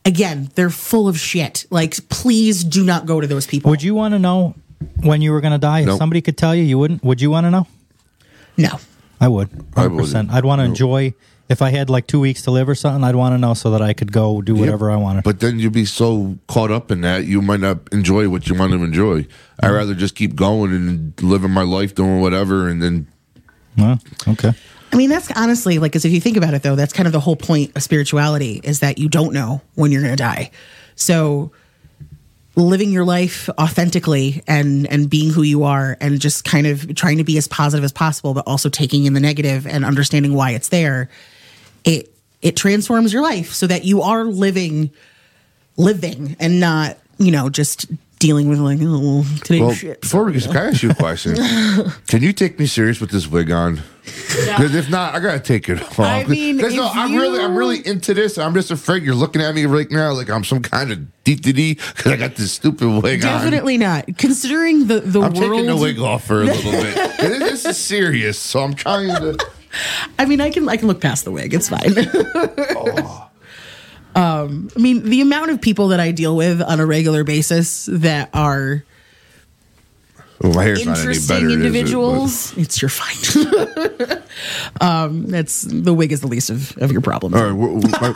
again, they're full of shit. Like, please do not go to those people. Would you want to know when you were going to die? Nope. If somebody could tell you, you wouldn't. Would you want to know? No. I would, one hundred percent. I'd want to enjoy, if I had like two weeks to live or something, I'd want to know so that I could go do whatever yep. I wanted. But then you'd be so caught up in that, you might not enjoy what you want to enjoy. Mm-hmm. I'd rather just keep going and living my life, doing whatever, and then... Well, okay. I mean, that's honestly, like, because if you think about it, though, that's kind of the whole point of spirituality, is that you don't know when you're going to die. So... living your life authentically and and being who you are and just kind of trying to be as positive as possible, but also taking in the negative and understanding why it's there, it it transforms your life so that you are living living and not, you know, just dealing with like, oh, today's well, shit. Before we get, can I ask you a question? Can you take me serious with this wig on? Because yeah. if not, I gotta take it off. I mean, no, you... I'm really, I'm really into this. I'm just afraid you're looking at me right now like I'm some kind of D D D because I got this stupid wig Definitely on. Definitely not. Considering the the I'm world, I'm taking the wig off for a little bit. This is serious, so I'm trying to. I mean, I can, I can look past the wig. It's fine. oh. Um, I mean, the amount of people that I deal with on a regular basis that are well, my hair's interesting not any better, individuals, is it? It's your fight. um, that's the wig is the least of, of your problems. All right, we're, we're,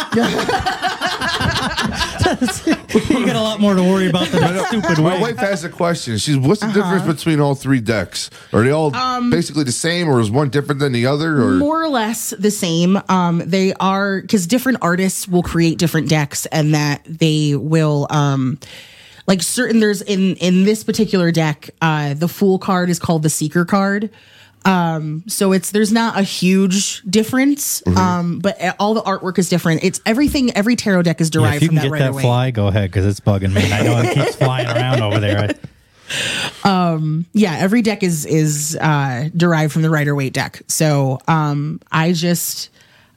you got a lot more to worry about than that stupid wig. My wife has a question. She's, what's the uh-huh. difference between all three decks? Are they all um, basically the same, or is one different than the other? Or? More or less the same. Um, they are, because different artists will create different decks, and that they will, um, like certain, there's in, in this particular deck, uh, the Fool card is called the Seeker card. Um, so it's, there's not a huge difference, mm-hmm. um, but all the artwork is different. It's everything, every tarot deck is derived yeah, from that right away. If you can get that fly, go ahead, because it's bugging me. I know it keeps flying around over there. Um, yeah, every deck is, is, uh, derived from the Rider-Waite deck. So, um, I just,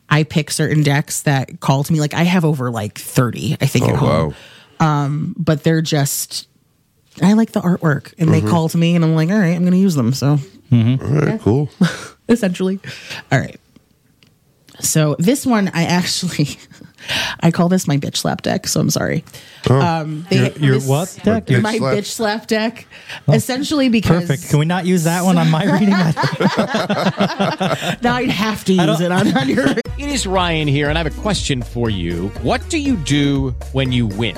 I pick certain decks that call to me. Like I have over like thirty, I think, oh, at home. Wow. Um, but they're just, I like the artwork and mm-hmm. they call to me and I'm like, all right, I'm going to use them. So. Mm-hmm. All right, yeah. Cool. Essentially. All right. So this one, I actually, I call this my bitch slap deck, so I'm sorry. Oh, um, they, your your this, what deck? Your my bitch slap, bitch slap deck. Oh, essentially because... Perfect. Can we not use that one on my reading? Now I'd have to use it on, on your... It is Ryan here, and I have a question for you. What do you do when you win?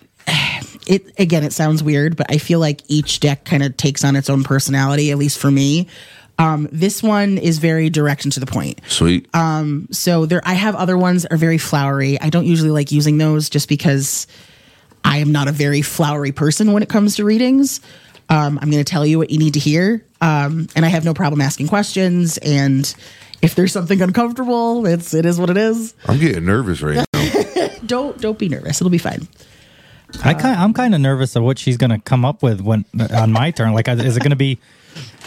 It again, it sounds weird, but I feel like each deck kind of takes on its own personality, at least for me. Um, this one is very direct and to the point. Sweet. Um, so there, I have other ones that are very flowery. I don't usually like using those just because I am not a very flowery person when it comes to readings. Um, I'm going to tell you what you need to hear. Um, and I have no problem asking questions. And if there's something uncomfortable, it's, it is what it is. I'm getting nervous right now. don't, don't be nervous. It'll be fine. I kind of, I'm kind of nervous of what she's going to come up with when on my turn. Like, is it going to be?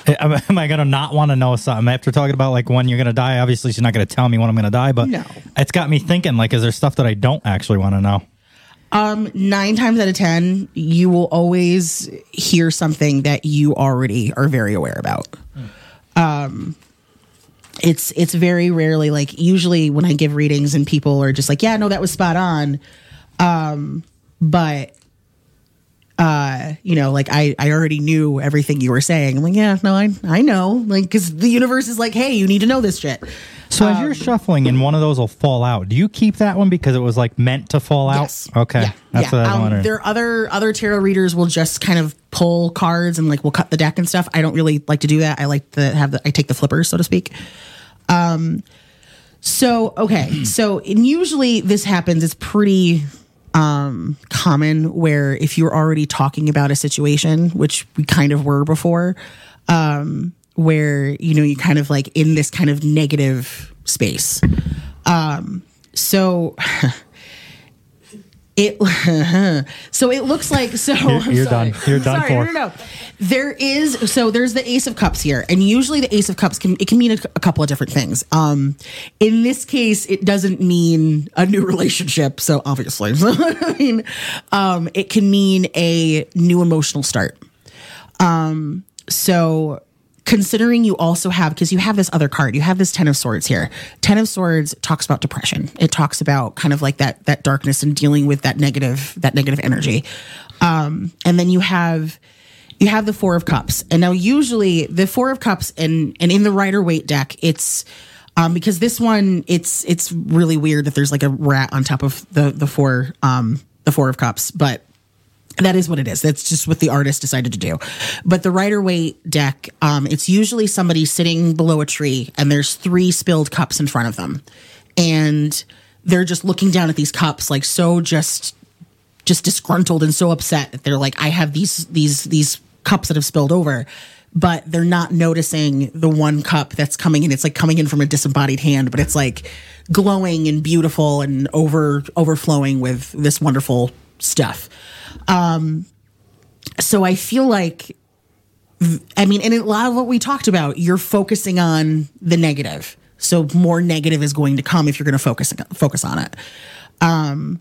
Am, am I going to not want to know something after talking about like when you're going to die? Obviously, she's not going to tell me when I'm going to die, but no. It's got me thinking. Like, is there stuff that I don't actually want to know? Um, nine times out of ten, you will always hear something that you already are very aware about. Hmm. Um, it's it's very rarely like usually when I give readings and people are just like, yeah, no, that was spot on. Um. But, uh, you know, like I, I already knew everything you were saying. I'm like, yeah, no, I I know. Like, because the universe is like, hey, you need to know this shit. So um, if you're shuffling and one of those will fall out, do you keep that one because it was like meant to fall out? Yes. Okay. Yeah. That's yeah. what I wondered. Um, there are other, other tarot readers will just kind of pull cards and like we'll cut the deck and stuff. I don't really like to do that. I like to have the, I take the flippers, so to speak. Um. So, okay. So, and usually this happens. It's pretty... Um, common where if you're already talking about a situation, which we kind of were before, um, where, you know, you kind of like in this kind of negative space. Um, so it, so it looks like, so you're, you're done, you're done sorry, for. No, no, no. There is, so there's the Ace of Cups here. And usually the Ace of Cups can, it can mean a, a couple of different things. Um, in this case, it doesn't mean a new relationship. So obviously, I mean, um, it can mean a new emotional start. Um, so considering you also have, cause you have this other card, you have this Ten of Swords here. Ten of Swords talks about depression. It talks about kind of like that, that darkness and dealing with that negative, that negative energy. Um, and then you have, You have the Four of Cups. And now usually the Four of Cups and, and in the Rider-Waite deck, it's um, because this one, it's it's really weird that there's like a rat on top of the the four um, the Four of Cups. But that is what it is. That's just what the artist decided to do. But the Rider-Waite deck, um, it's usually somebody sitting below a tree and there's three spilled cups in front of them. And they're just looking down at these cups like so just just disgruntled and so upset that they're like, I have these these these cups that have spilled over, but they're not noticing the one cup that's coming in. It's like coming in from a disembodied hand, but it's like glowing and beautiful and over overflowing with this wonderful stuff. Um, so I feel like, I mean, and a lot of what we talked about, you're focusing on the negative. So more negative is going to come if you're going to focus focus on it. Um,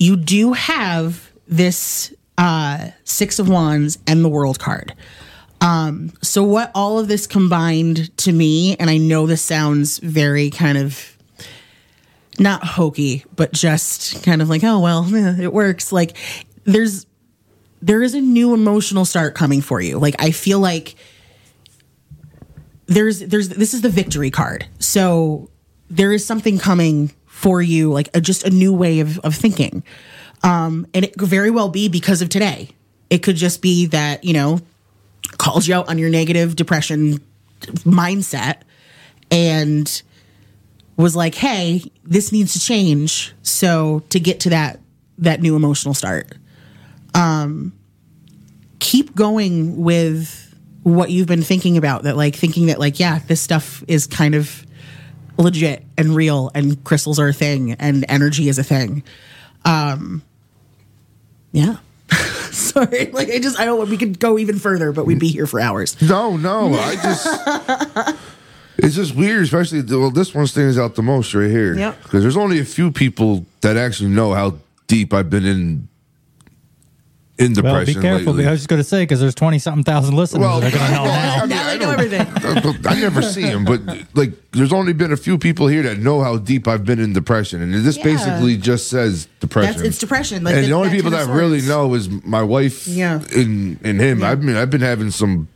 you do have this uh, Six of Wands and the World card. Um, so what all of this combined to me, and I know this sounds very kind of not hokey, but just kind of like, oh, well, yeah, it works. Like there's, there is a new emotional start coming for you. Like I feel like there's, there's, this is the victory card. So there is something coming for you, like a, just a new way of, of thinking. Um, and it could very well be because of today. It could just be that, you know, calls you out on your negative depression mindset and was like, hey, this needs to change. So to get to that, that new emotional start. Um, keep going with what you've been thinking about, that like thinking that like, yeah, this stuff is kind of legit and real, and crystals are a thing, and energy is a thing. Um, yeah. Sorry, like I just I don't. We could go even further, but we'd be here for hours. No, no, I just it's just weird, especially well, this one stands out the most right here. Yeah, because there's only a few people that actually know how deep I've been in in depression. Well, be careful. Lately. I was just going to say because there's twenty something thousand listeners well, that are going to know well, now. I mean, now I know everything. I never see them, but like there's only been a few people here that know how deep I've been in depression, and this yeah. basically just says depression. That's, it's depression. Like, and the, the only that people that starts. really know is my wife. Yeah. and, and him. Yeah. I mean, I've been having some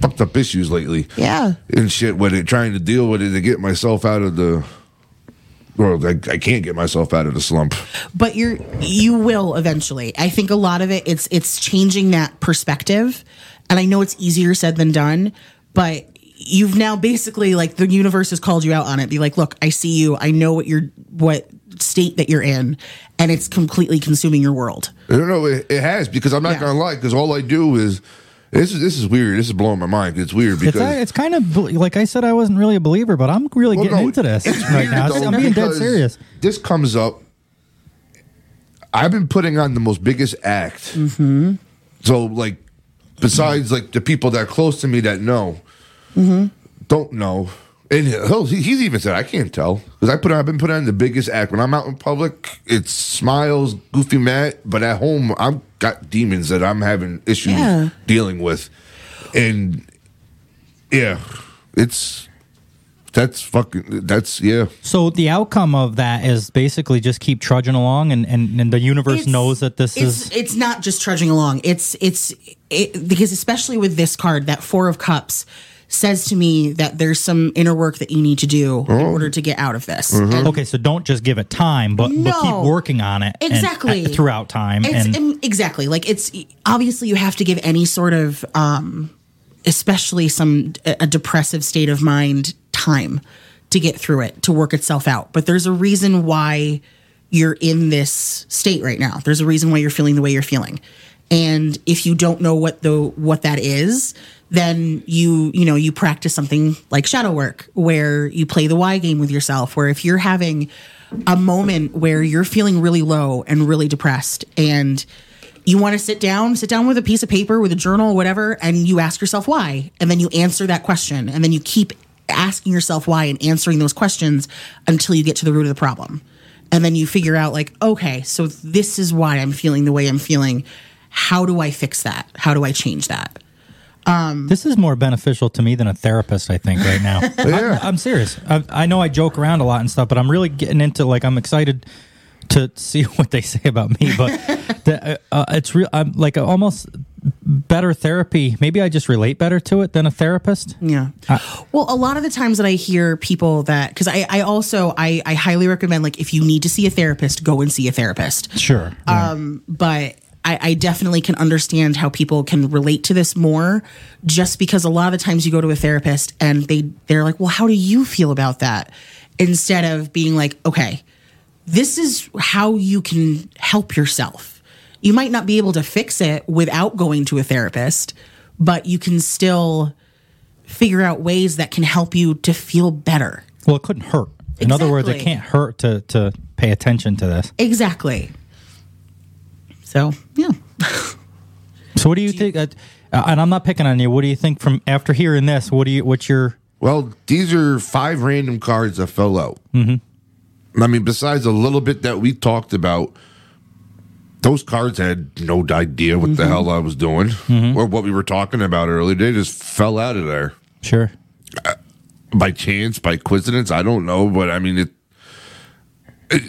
fucked up issues lately. Yeah, and shit with it, trying to deal with it to get myself out of the. Well, I, I can't get myself out of the slump. But you're you will eventually. I think a lot of it it's it's changing that perspective, and I know it's easier said than done. But you've now basically like the universe has called you out on it. Be like, look, I see you. I know what you're what state that you're in, and it's completely consuming your world. I don't know. It, it has because I'm not yeah. gonna lie. Because all I do is. This is this is weird. This is blowing my mind. It's weird because it's, it's kind of like I said, I wasn't really a believer, but I'm really well, getting no, into this right now. Though, I'm being dead serious. This comes up. I've been putting on the most biggest act. Mm-hmm. So, like, besides like the people that are close to me that know, mm-hmm. don't know, and he'll, he's even said I can't tell because I put on, I've been putting on the biggest act when I'm out in public. It's smiles, goofy, mad, but at home I'm. Got demons that I'm having issues yeah. dealing with, and yeah, it's that's fucking that's yeah. So the outcome of that is basically just keep trudging along, and, and, and the universe it's, knows that this it's, is. It's not just trudging along. It's it's it, because especially with this card, that Four of Cups says to me that there's some inner work that you need to do oh. in order to get out of this. Mm-hmm. Okay, so don't just give it time, but, no. but keep working on it exactly and, uh, throughout time. It's, and- and exactly. Like it's obviously you have to give any sort of, um, especially some a depressive state of mind, time to get through it to work itself out. But there's a reason why you're in this state right now. There's a reason why you're feeling the way you're feeling. And if you don't know what the what that is, then you you know you practice something like shadow work, where you play the why game with yourself. Where if you're having a moment where you're feeling really low and really depressed, and you want to sit down, sit down with a piece of paper, with a journal, whatever, and you ask yourself why, and then you answer that question, and then you keep asking yourself why and answering those questions until you get to the root of the problem, and then you figure out like, okay, so this is why I'm feeling the way I'm feeling. How do I fix that? How do I change that? Um, this is more beneficial to me than a therapist, I think, right now. yeah. I'm, I'm serious. I, I know I joke around a lot and stuff, but I'm really getting into, like, I'm excited to see what they say about me. But the, uh, it's real. I'm like almost better therapy. Maybe I just relate better to it than a therapist. Yeah. I, well, a lot of the times that I hear people that, because I, I also, I, I highly recommend, like, if you need to see a therapist, go and see a therapist. Sure. Yeah. Um, but... I, I definitely can understand how people can relate to this more, just because a lot of the times you go to a therapist and they, they're like, well, how do you feel about that? Instead of being like, okay, this is how you can help yourself. You might not be able to fix it without going to a therapist, but you can still figure out ways that can help you to feel better. Well, it couldn't hurt. Exactly. In other words, it can't hurt to, to pay attention to this. Exactly. So, yeah. So what do you do think? You, uh, and I'm not picking on you. What do you think from after hearing this? What do you, what's your... Well, these are five random cards that fell out. Mm-hmm. I mean, besides a little bit that we talked about, those cards had no idea what mm-hmm. the hell I was doing mm-hmm. or what we were talking about earlier. They just fell out of there. Sure. Uh, by chance, by coincidence, I don't know. But, I mean, it...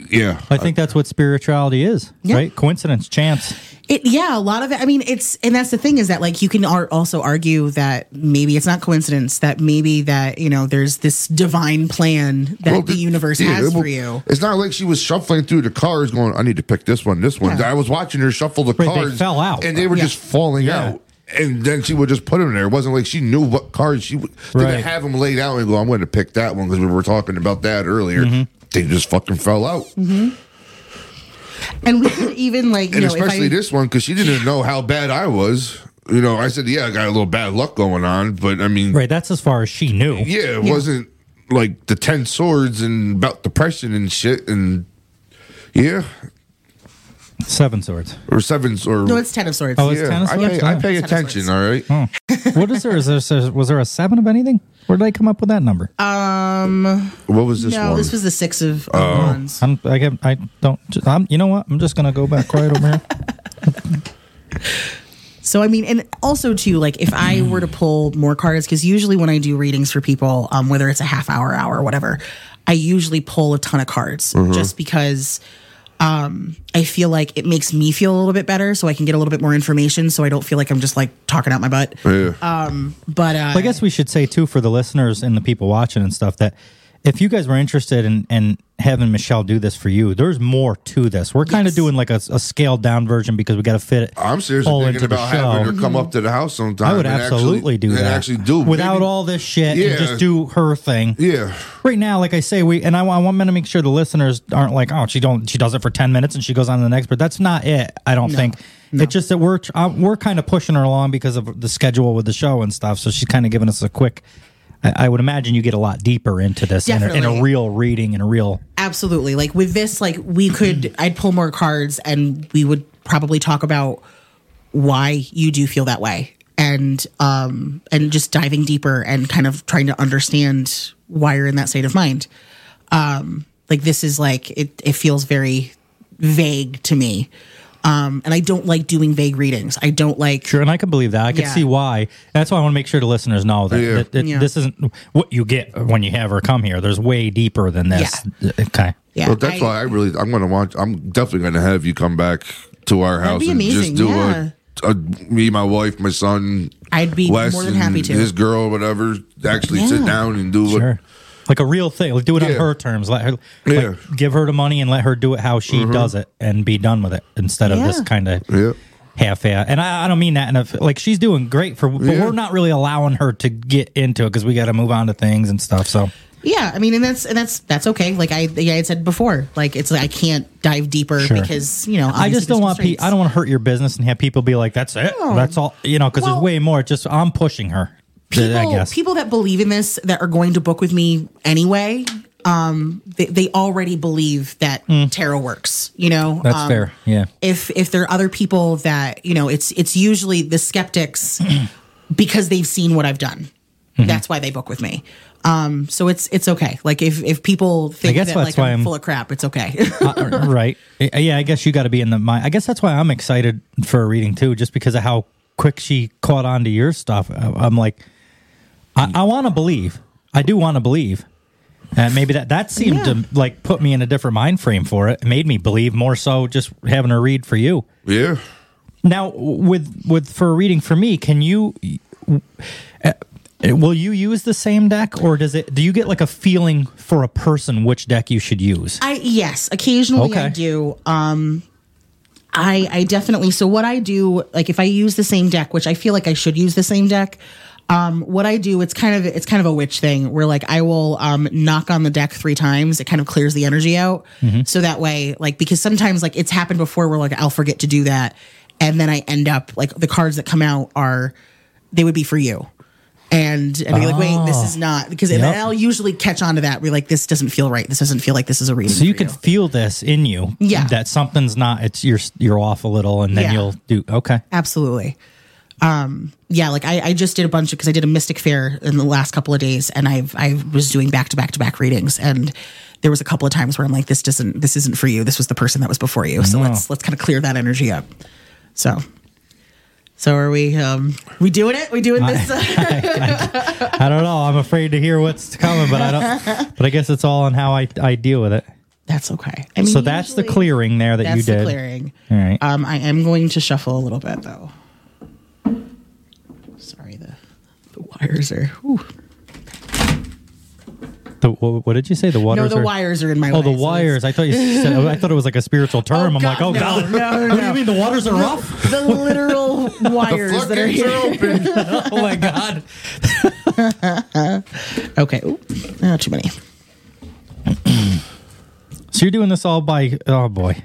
Yeah, I think that's what spirituality is, yeah. right? Coincidence, chance. It, yeah, a lot of it. I mean, it's and that's the thing is that like you can ar- also argue that maybe it's not coincidence, that maybe that you know there's this divine plan that well, the universe yeah, has it, well, for you. It's not like she was shuffling through the cards, going, "I need to pick this one, this one." Yeah. I was watching her shuffle the right, cards, they fell out, and they were yeah. just falling yeah. out. And then she would just put them there. It wasn't like she knew what cards she would right. didn't have them laid out and go, "I'm going to pick that one" because we were talking about that earlier. Mm-hmm. They just fucking fell out. Mm-hmm. And we could even like, you and know, especially I, this one because she didn't know how bad I was. You know, I said, yeah, I got a little bad luck going on, but I mean... Right, that's as far as she knew. Yeah, it yeah. wasn't like the ten swords and about depression and shit, and yeah... Seven swords. Or seven or No, it's ten of swords. Oh, it's yeah. ten of swords? I pay, oh. I pay attention, all right? Oh. What is there? Is there? Was there a seven of anything? Where did I come up with that number? Um, What was this no, one? No, this was the six of wands. Uh, I get, I don't... I'm, you know what? I'm just going to go back quiet over here. So, I mean, and also, too, like, if I were to pull more cards, because usually when I do readings for people, um, whether it's a half hour, hour, whatever, I usually pull a ton of cards mm-hmm. just because... Um, I feel like it makes me feel a little bit better, so I can get a little bit more information, so I don't feel like I'm just like talking out my butt. Yeah. Um, but uh, well, I guess we should say too for the listeners and the people watching and stuff that if you guys were interested in, in having Michelle do this for you, there's more to this. We're kind of yes. doing like a, a scaled down version because we got to fit it. I'm seriously all thinking about having her mm-hmm. come up to the house sometime. I would absolutely actually, do that. Actually do without maybe. all this shit yeah. and just do her thing. Yeah. Right now, like I say, we and I, I want to make sure the listeners aren't like, oh, she don't she does it for ten minutes and she goes on to the next. But that's not it. I don't no. think. No. It's just that we're uh, we're kind of pushing her along because of the schedule with the show and stuff. So she's kind of giving us a quick. I would imagine you get a lot deeper into this in a, in a real reading and a real... Absolutely. Like with this, like we could, I'd pull more cards and we would probably talk about why you do feel that way and, um, and just diving deeper and kind of trying to understand why you're in that state of mind. Um, like this is like, it, it feels very vague to me. Um, and I don't like doing vague readings. I don't like... Sure, and I can believe that. I can yeah. see why. That's why I want to make sure the listeners know that, yeah. that, that yeah. this isn't what you get when you have her come here. There's way deeper than this. Yeah. Okay. Yeah. Well, that's I, why I really... I'm going to watch... I'm definitely going to have you come back to our house and amazing. just do yeah. a, a... Me, my wife, my son... I'd be Wes more than happy to. His girl, whatever, actually yeah. sit down and do sure. what... Like a real thing. Like do it yeah. on her terms. Let her like yeah. give her the money and let her do it how she mm-hmm. does it and be done with it instead of yeah. this kind of yeah. half ass. And I, I don't mean that. In a, like she's doing great for, but yeah. we're not really allowing her to get into it because we got to move on to things and stuff. So yeah, I mean, and that's and that's that's okay. Like I, yeah, I had said before, like it's like I can't dive deeper sure. because you know I just don't want pe- I don't want to hurt your business and have people be like that's it, no. that's all you know because well, there's way more. It's just I'm pushing her. People, people that believe in this that are going to book with me anyway, um, they, they already believe that mm. tarot works. You know, that's um, fair. Yeah. If if there are other people that you know, it's it's usually the skeptics because they've seen what I've done. Mm-hmm. That's why they book with me. Um, so it's it's okay. Like if, if people think that like I'm, I'm full of crap, it's okay. uh, right? Yeah. I guess you got to be in the mind. I guess that's why I'm excited for a reading too, just because of how quick she caught on to your stuff. I'm like. I, I want to believe. I do want to believe. And maybe that, that seemed yeah. to like put me in a different mind frame for it. It made me believe more so just having her read for you. Yeah. Now, with with for a reading for me, can you... Uh, will you use the same deck or does it? Do you get like a feeling for a person which deck you should use? I Yes, occasionally okay. I do. Um, I I definitely... So what I do, like if I use the same deck, which I feel like I should use the same deck... Um, what I do, it's kind of it's kind of a witch thing where like I will um, knock on the deck three times. It kind of clears the energy out. Mm-hmm. So that way, like because sometimes like it's happened before where like I'll forget to do that. And then I end up like the cards that come out are they would be for you. And and oh. you're like, wait, this is not because yep. and I'll usually catch on to that. We're like, this doesn't feel right. This doesn't feel like this is a reason. So you can you. feel this in you. Yeah. That something's not it's you're you're off a little and then yeah. you'll do. OK, absolutely. Um, yeah, like I, I just did a bunch of, cause I did a Mystic Fair in the last couple of days and I've, I was doing back to back to back readings. And there was a couple of times where I'm like, this doesn't, this isn't for you. This was the person that was before you. So no. let's, let's kind of clear that energy up. So, so are we, um, we doing it? We doing this? I, I, I, I don't know. I'm afraid to hear what's coming, but I don't, but I guess it's all on how I, I deal with it. That's okay. I mean, so that's the clearing there that you did. That's the clearing. All right. Um, I am going to shuffle a little bit though. Sorry, the the wires are. Whew. The what did you say? The wires. No, the are, wires are in my. Oh, way, the so wires! It's... I thought you said. I thought it was like a spiritual term. Oh, God, I'm like, oh no, God! No, no, no. What do you mean the waters are rough? The literal wires the that are here. Are open. Oh my God! Okay, ooh, not too many. So you're doing this all by? Oh boy!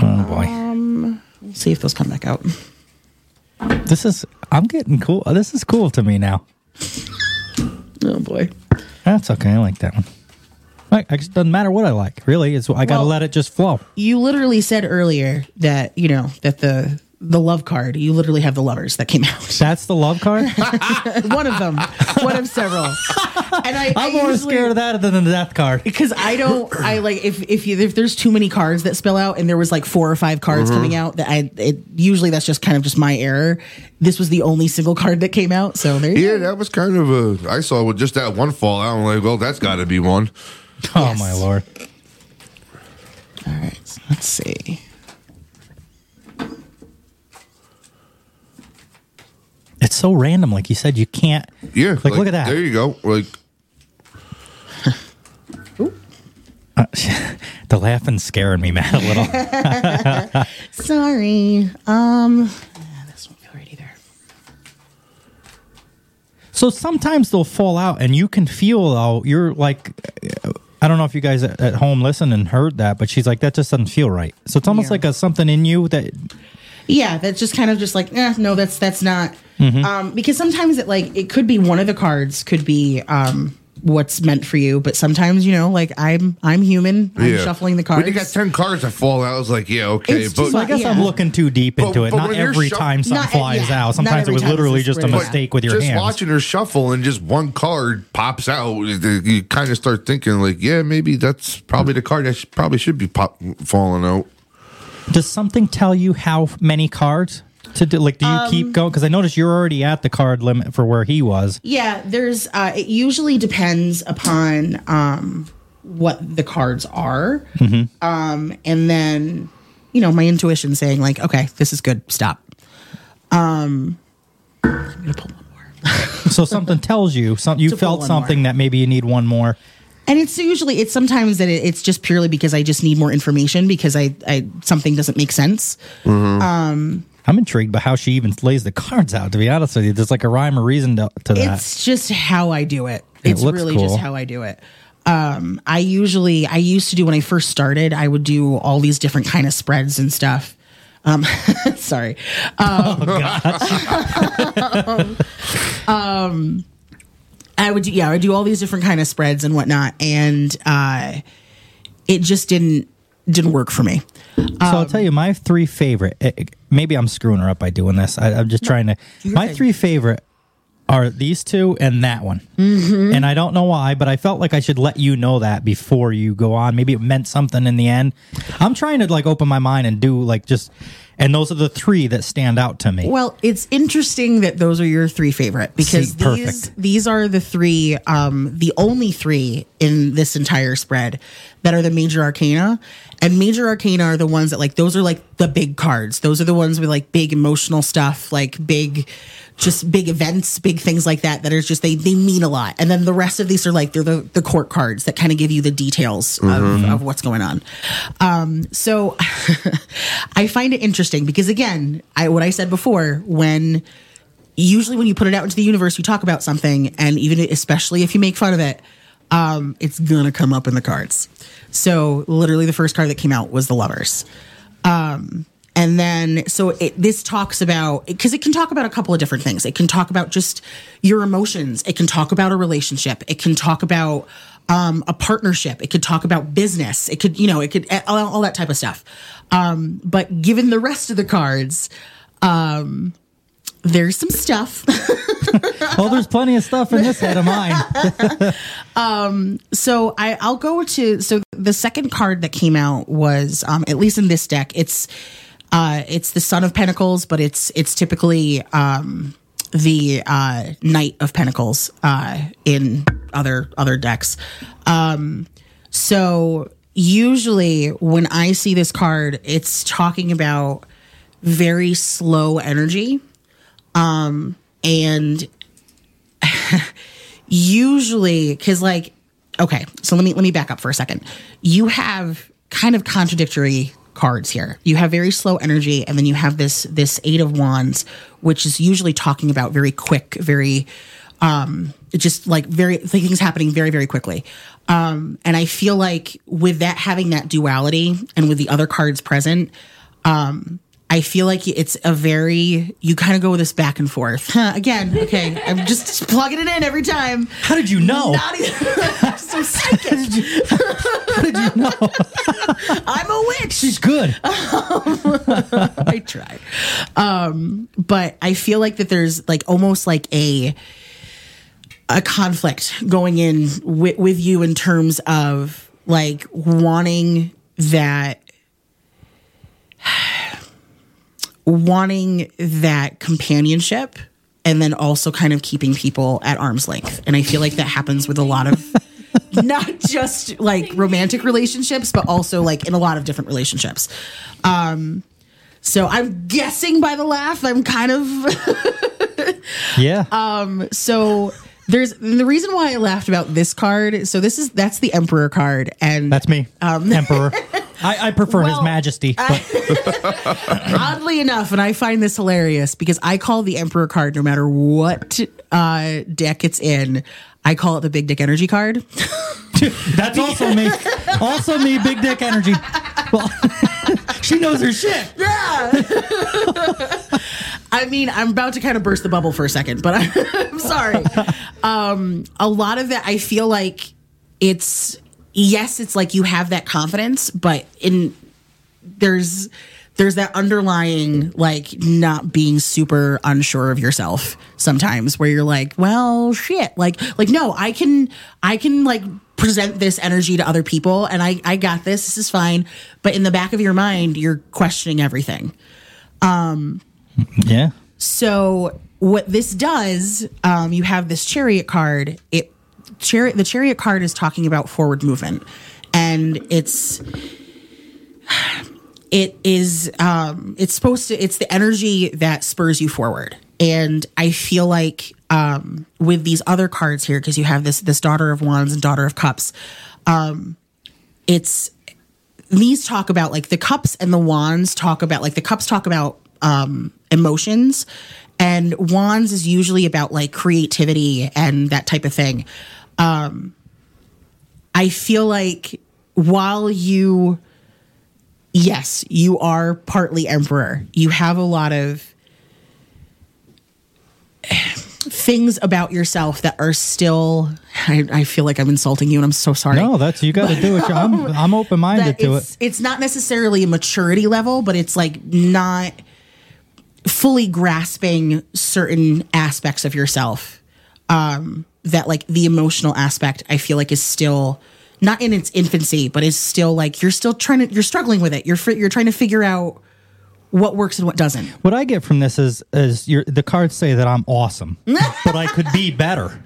Oh boy! Um, we'll see if those come back out. This is, I'm getting cool. This is cool to me now. Oh, boy. That's okay. I like that one. It doesn't matter what I like, really. It's, I well, got to let it just flow. You literally said earlier that, you know, that the... the love card. You literally have the lovers that came out. That's the love card? One of them. One of several. And I, I'm I more usually, scared of that than the death card. Because I don't, I like, if if, you, if there's too many cards that spill out and there was like four or five cards mm-hmm. coming out, that I it, usually that's just kind of just my error. This was the only single card that came out. So there you yeah, go. Yeah, that was kind of a, I saw with just that one fallout. I'm like, well, that's got to be one. Oh, yes. My Lord. All right. So let's see. It's so random, like you said, you can't. Yeah, like, like look at that. There you go. Like, uh, the laughing's scaring me, Matt, a little. Sorry. Um, this won't feel right either. So sometimes they'll fall out, and you can feel though you're like, I don't know if you guys at home listened and heard that, but she's like, that just doesn't feel right. So it's almost yeah. like a something in you that. Yeah, that's just kind of just like, eh, no, that's that's not. Mm-hmm. Um, because sometimes it like it could be one of the cards could be um, what's meant for you, but sometimes you know, like I'm I'm human, I'm yeah. shuffling the cards. When you got ten cards that fall out, I was like, yeah, okay. It's but just, I guess yeah. I'm looking too deep into but, it. But not every shuff- time something flies yeah, out. Sometimes it was literally just a mistake yeah. with your just hands. Just watching her shuffle and just one card pops out, you kind of start thinking like, yeah, maybe that's probably the card that probably should be pop- falling out. Does something tell you how many cards to do? Like, do you um, keep going? Because I noticed you're already at the card limit for where he was. Yeah, there's. Uh, it usually depends upon um, what the cards are, mm-hmm. um, and then you know my intuition saying like, okay, this is good. Stop. Um, I'm gonna pull one more. So something tells you something. You felt something more. That maybe you need one more. And it's usually, it's sometimes that it, it's just purely because I just need more information because I, I something doesn't make sense. Mm-hmm. Um, I'm intrigued by how she even lays the cards out, to be honest with you. There's like a rhyme or reason to, to that. It's just how I do it. It it's really cool. Just how I do it. Um, I usually, I used to do when I first started, I would do all these different kind of spreads and stuff. Um, sorry. Um, oh, gosh. um, um I would do, yeah, I would do all these different kind of spreads and whatnot, and uh, it just didn't didn't work for me. Um, so I'll tell you my three favorite. It, maybe I'm screwing her up by doing this. I, I'm just trying to. My three favorite are these two and that one, mm-hmm. and I don't know why, but I felt like I should let you know that before you go on. Maybe it meant something in the end. I'm trying to like open my mind and do like just. And those are the three that stand out to me. Well, it's interesting that those are your three favorite because See, these these are the three, um, the only three in this entire spread that are the major arcana. And major arcana are the ones that like those are like the big cards. Those are the ones with like big emotional stuff, like big, just big events, big things like that. That are just they they mean a lot. And then the rest of these are like they're the, the court cards that kind of give you the details mm-hmm. of, of what's going on. Um, so I find it interesting. Because again, I what I said before, when usually when you put it out into the universe, you talk about something, and even especially if you make fun of it, um, it's gonna come up in the cards. So literally, the first card that came out was the Lovers, um, and then so it, this talks about because it can talk about a couple of different things. It can talk about just your emotions. It can talk about a relationship. It can talk about um, a partnership. It could talk about business. It could, you know, it could all, all that type of stuff. Um, but given the rest of the cards, um, there's some stuff. Oh, there's plenty of stuff in this set of mine. um, so I, I'll go to, so the second card that came out was, um, at least in this deck, it's, uh, it's the Sun of Pentacles, but it's, it's typically, um, the, uh, Knight of Pentacles, uh, in other, other decks. Um, so usually when I see this card, it's talking about very slow energy. Um, and usually, cause like, okay, so let me, let me back up for a second. You have kind of contradictory cards here. You have very slow energy, and then you have this, this Eight of Wands, which is usually talking about very quick, very, um, just like very things happening very, very quickly. Um, and I feel like with that having that duality and with the other cards present, um, I feel like it's a very, you kind of go with this back and forth. Huh, again, okay, I'm just, just plugging it in every time. How did you know? Not even, I'm so psychic. How did you, how did you know? I'm a witch. She's good. Um, I try. Um, but I feel like that there's like almost like a, a conflict going in with, with you in terms of like wanting that, wanting that companionship and then also kind of keeping people at arm's length. And I feel like that happens with a lot of not just like romantic relationships, but also like in a lot of different relationships. Um, so I'm guessing by the laugh, I'm kind of, yeah. Um, so there's the reason why I laughed about this card. So this is, that's the Emperor card. And that's me, um, Emperor. I, I prefer well, His Majesty. I, oddly enough, and I find this hilarious because I call the Emperor card, no matter what uh, deck it's in, I call it the Big Dick Energy card. That's also me. Also me, Big Dick Energy. Well, she knows her shit. Yeah. I mean, I'm about to kind of burst the bubble for a second, but I'm, I'm sorry. Um, a lot of that, I feel like it's... Yes, it's like you have that confidence, but in there's there's that underlying like not being super unsure of yourself sometimes where you're like, well, shit, like like no, I can I can like present this energy to other people and I I got this. This is fine, but in the back of your mind, you're questioning everything. Um, yeah. So what this does, um, you have this Chariot card. It. Chariot, the Chariot card is talking about forward movement, and it's it is um, it's supposed to it's the energy that spurs you forward. And I feel like um, with these other cards here, because you have this this Daughter of Wands and Daughter of Cups, um, it's these talk about like the cups and the wands talk about like the cups talk about um, emotions, and wands is usually about like creativity and that type of thing. Um, I feel like while you, yes, you are partly Emperor, you have a lot of things about yourself that are still, I, I feel like I'm insulting you and I'm so sorry. No, that's, you got to do it. Um, I'm, I'm open-minded to it. It's not necessarily a maturity level, but it's like not fully grasping certain aspects of yourself. Um, that like the emotional aspect, I feel like is still not in its infancy, but is still like you're still trying to you're struggling with it. You're you're trying to figure out what works and what doesn't. What I get from this is is your, the cards say that I'm awesome, but I could be better.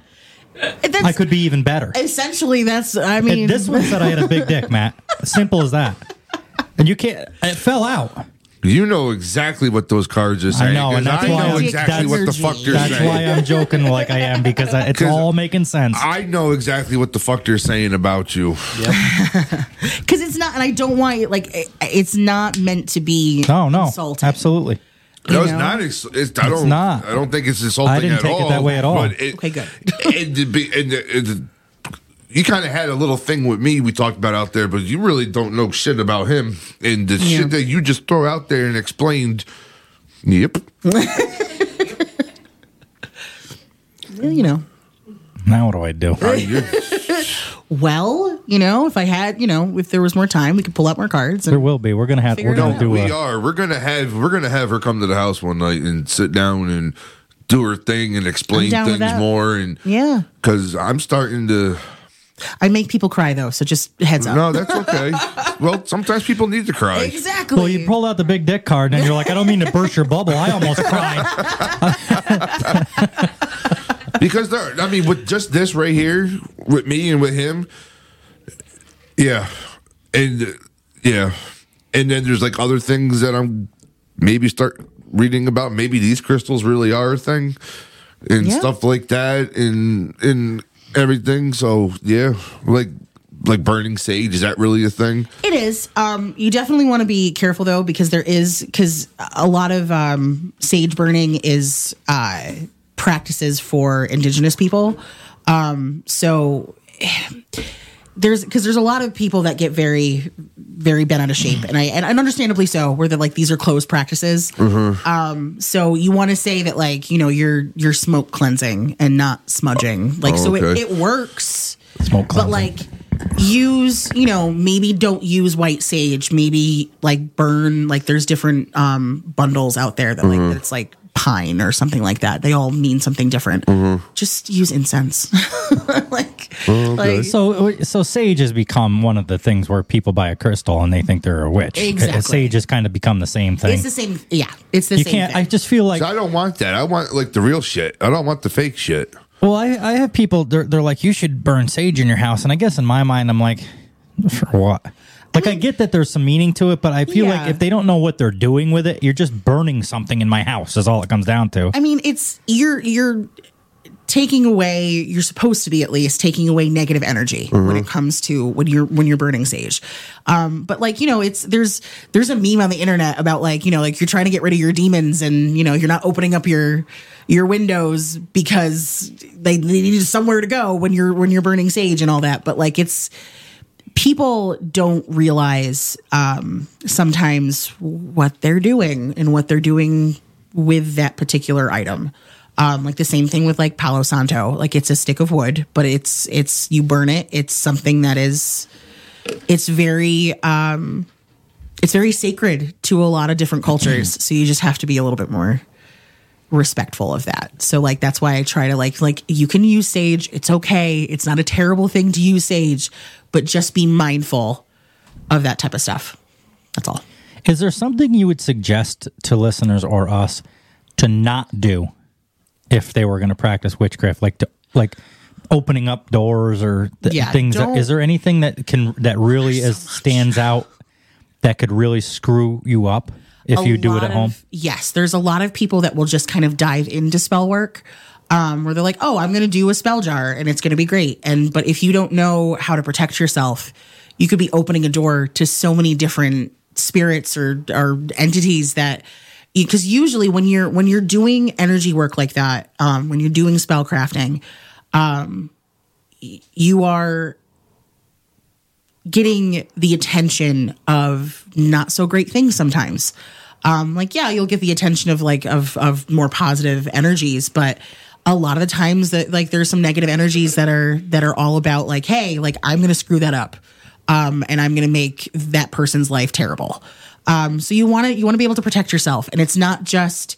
That's, I could be even better. Essentially, that's I mean and this one said I had a big dick, Matt. Simple as that. And you can't. It fell out. You know exactly what those cards are saying. I know, and that's I why know exactly what the fuck you're that's saying. That's why I'm joking like I am, because I, it's all making sense. I know exactly what the fuck they're saying about you. Because yep. It's not, and I don't want it, like, it, it's not meant to be no, no, insulting. Absolutely. No, it's not, it's, it's, I don't, it's not. I don't think it's insulting at all. I didn't take all, it that way at all. But it, okay, good. It, it, it, it, You kind of had a little thing with me we talked about out there, but you really don't know shit about him. And the yeah. shit that you just throw out there and explained, yep. Well, you know. Now what do I do? Well, you know, if I had, you know, if there was more time, we could pull out more cards. And there will be. We're going to have, we're going to do We a- are. We're going to have, we're going to have her come to the house one night and sit down and do her thing and explain things more. And yeah. Because I'm starting to. I make people cry, though, so just heads up. No, that's okay. Well, sometimes people need to cry. Exactly. Well, you pull out the big dick card, and you're like, I don't mean to burst your bubble. I almost cried. Because, there, I mean, with just this right here, with me and with him, yeah. And, yeah. And then there's, like, other things that I'm maybe start reading about. Maybe these crystals really are a thing and yeah. stuff like that and and... everything, so yeah, like like burning sage, is that really a thing? It is. Um, you definitely want to be careful though, because there is because a lot of um, sage burning is uh, practices for indigenous people. Um, so there's because there's a lot of people that get very, very bent out of shape, and I and understandably so, where they're like, these are closed practices. Mm-hmm. Um, so you want to say that, like, you know, you're you're smoke cleansing and not smudging, like, oh, so okay. it, it works. Smoke cleansing, but like. Use, you know, maybe don't use white sage. Maybe like burn, like there's different um, bundles out there that like mm-hmm. it's like pine or something like that. They all mean something different. Mm-hmm. Just use incense. like, okay. like so, so sage has become one of the things where people buy a crystal and they think they're a witch. Exactly, sage has kind of become the same thing. It's the same, yeah. It's the you same. Can't, thing. I just feel like I don't want that. I want like the real shit. I don't want the fake shit. Well, I, I have people, they're, they're like, you should burn sage in your house. And I guess in my mind, I'm like, for what? Like, I, mean, I get that there's some meaning to it, but I feel yeah. like if they don't know what they're doing with it, you're just burning something in my house is all it comes down to. I mean, it's, you're, you're taking away, you're supposed to be at least taking away negative energy mm-hmm. when it comes to when you're, when you're burning sage. Um, but like, you know, it's, there's, there's a meme on the internet about like, you know, like you're trying to get rid of your demons and, you know, you're not opening up your, your windows because they need somewhere to go when you're when you're burning sage and all that. But like it's people don't realize um, sometimes what they're doing and what they're doing with that particular item. Um, like the same thing with like Palo Santo. Like it's a stick of wood, but it's it's you burn it. It's something that is it's very um, it's very sacred to a lot of different cultures. So you just have to be a little bit more respectful of that. So like that's why I try to like like you can use sage. It's okay. It's not a terrible thing to use sage, but just be mindful of that type of stuff. That's all. Is there something you would suggest to listeners or us to not do if they were going to practice witchcraft, like to, like opening up doors or th- yeah, things? That, is there anything that can that really is so stands out that could really screw you up? If a you do it at home? Of, yes. There's a lot of people that will just kind of dive into spell work um, where they're like, oh, I'm going to do a spell jar and it's going to be great. And but if you don't know how to protect yourself, you could be opening a door to so many different spirits or, or entities that because usually when you're when you're doing energy work like that, um, when you're doing spell crafting, um, you are getting the attention of not so great things sometimes. Um, like, yeah, you'll get the attention of like of of more positive energies, but a lot of the times that like there's some negative energies that are that are all about like, hey, like I'm gonna screw that up, um, and I'm gonna make that person's life terrible. Um, so you wanna you wanna be able to protect yourself, and it's not just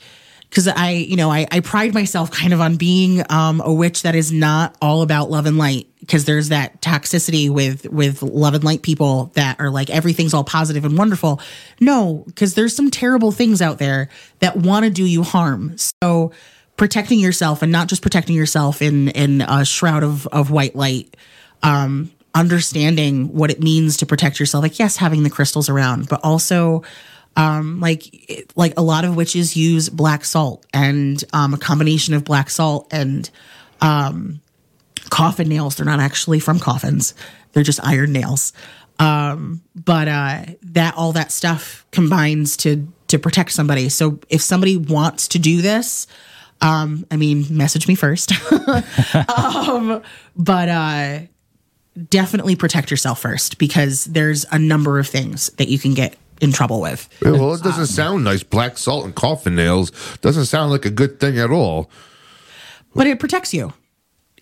because I you know I I pride myself kind of on being um, a witch that is not all about love and light. Because there's that toxicity with with love and light people that are like everything's all positive and wonderful. No, because there's some terrible things out there that want to do you harm. So protecting yourself and not just protecting yourself in in a shroud of of white light. Um, understanding what it means to protect yourself, like yes, having the crystals around, but also um, like like a lot of witches use black salt and um, a combination of black salt and um, coffin nails. They're not actually from coffins. They're just iron nails. Um, but uh, that all that stuff combines to to protect somebody. So if somebody wants to do this, um, I mean, message me first. um, but uh, definitely protect yourself first because there's a number of things that you can get in trouble with. Yeah, well, it doesn't um, sound nice. Black salt and coffin nails doesn't sound like a good thing at all. But it protects you.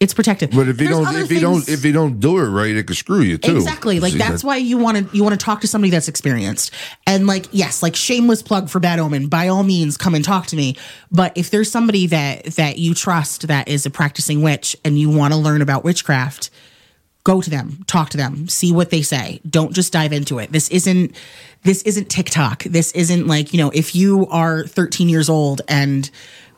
It's protected. But if you don't, if you don't, if you don't do it right, it could screw you too. Exactly. Like that's why you want to you want to talk to somebody that's experienced. And like yes, like shameless plug for Bad Omen. By all means, come and talk to me. But if there's somebody that that you trust that is a practicing witch and you want to learn about witchcraft, go to them, talk to them, see what they say. Don't just dive into it. This isn't this isn't TikTok. This isn't like, you know, if you are thirteen years old and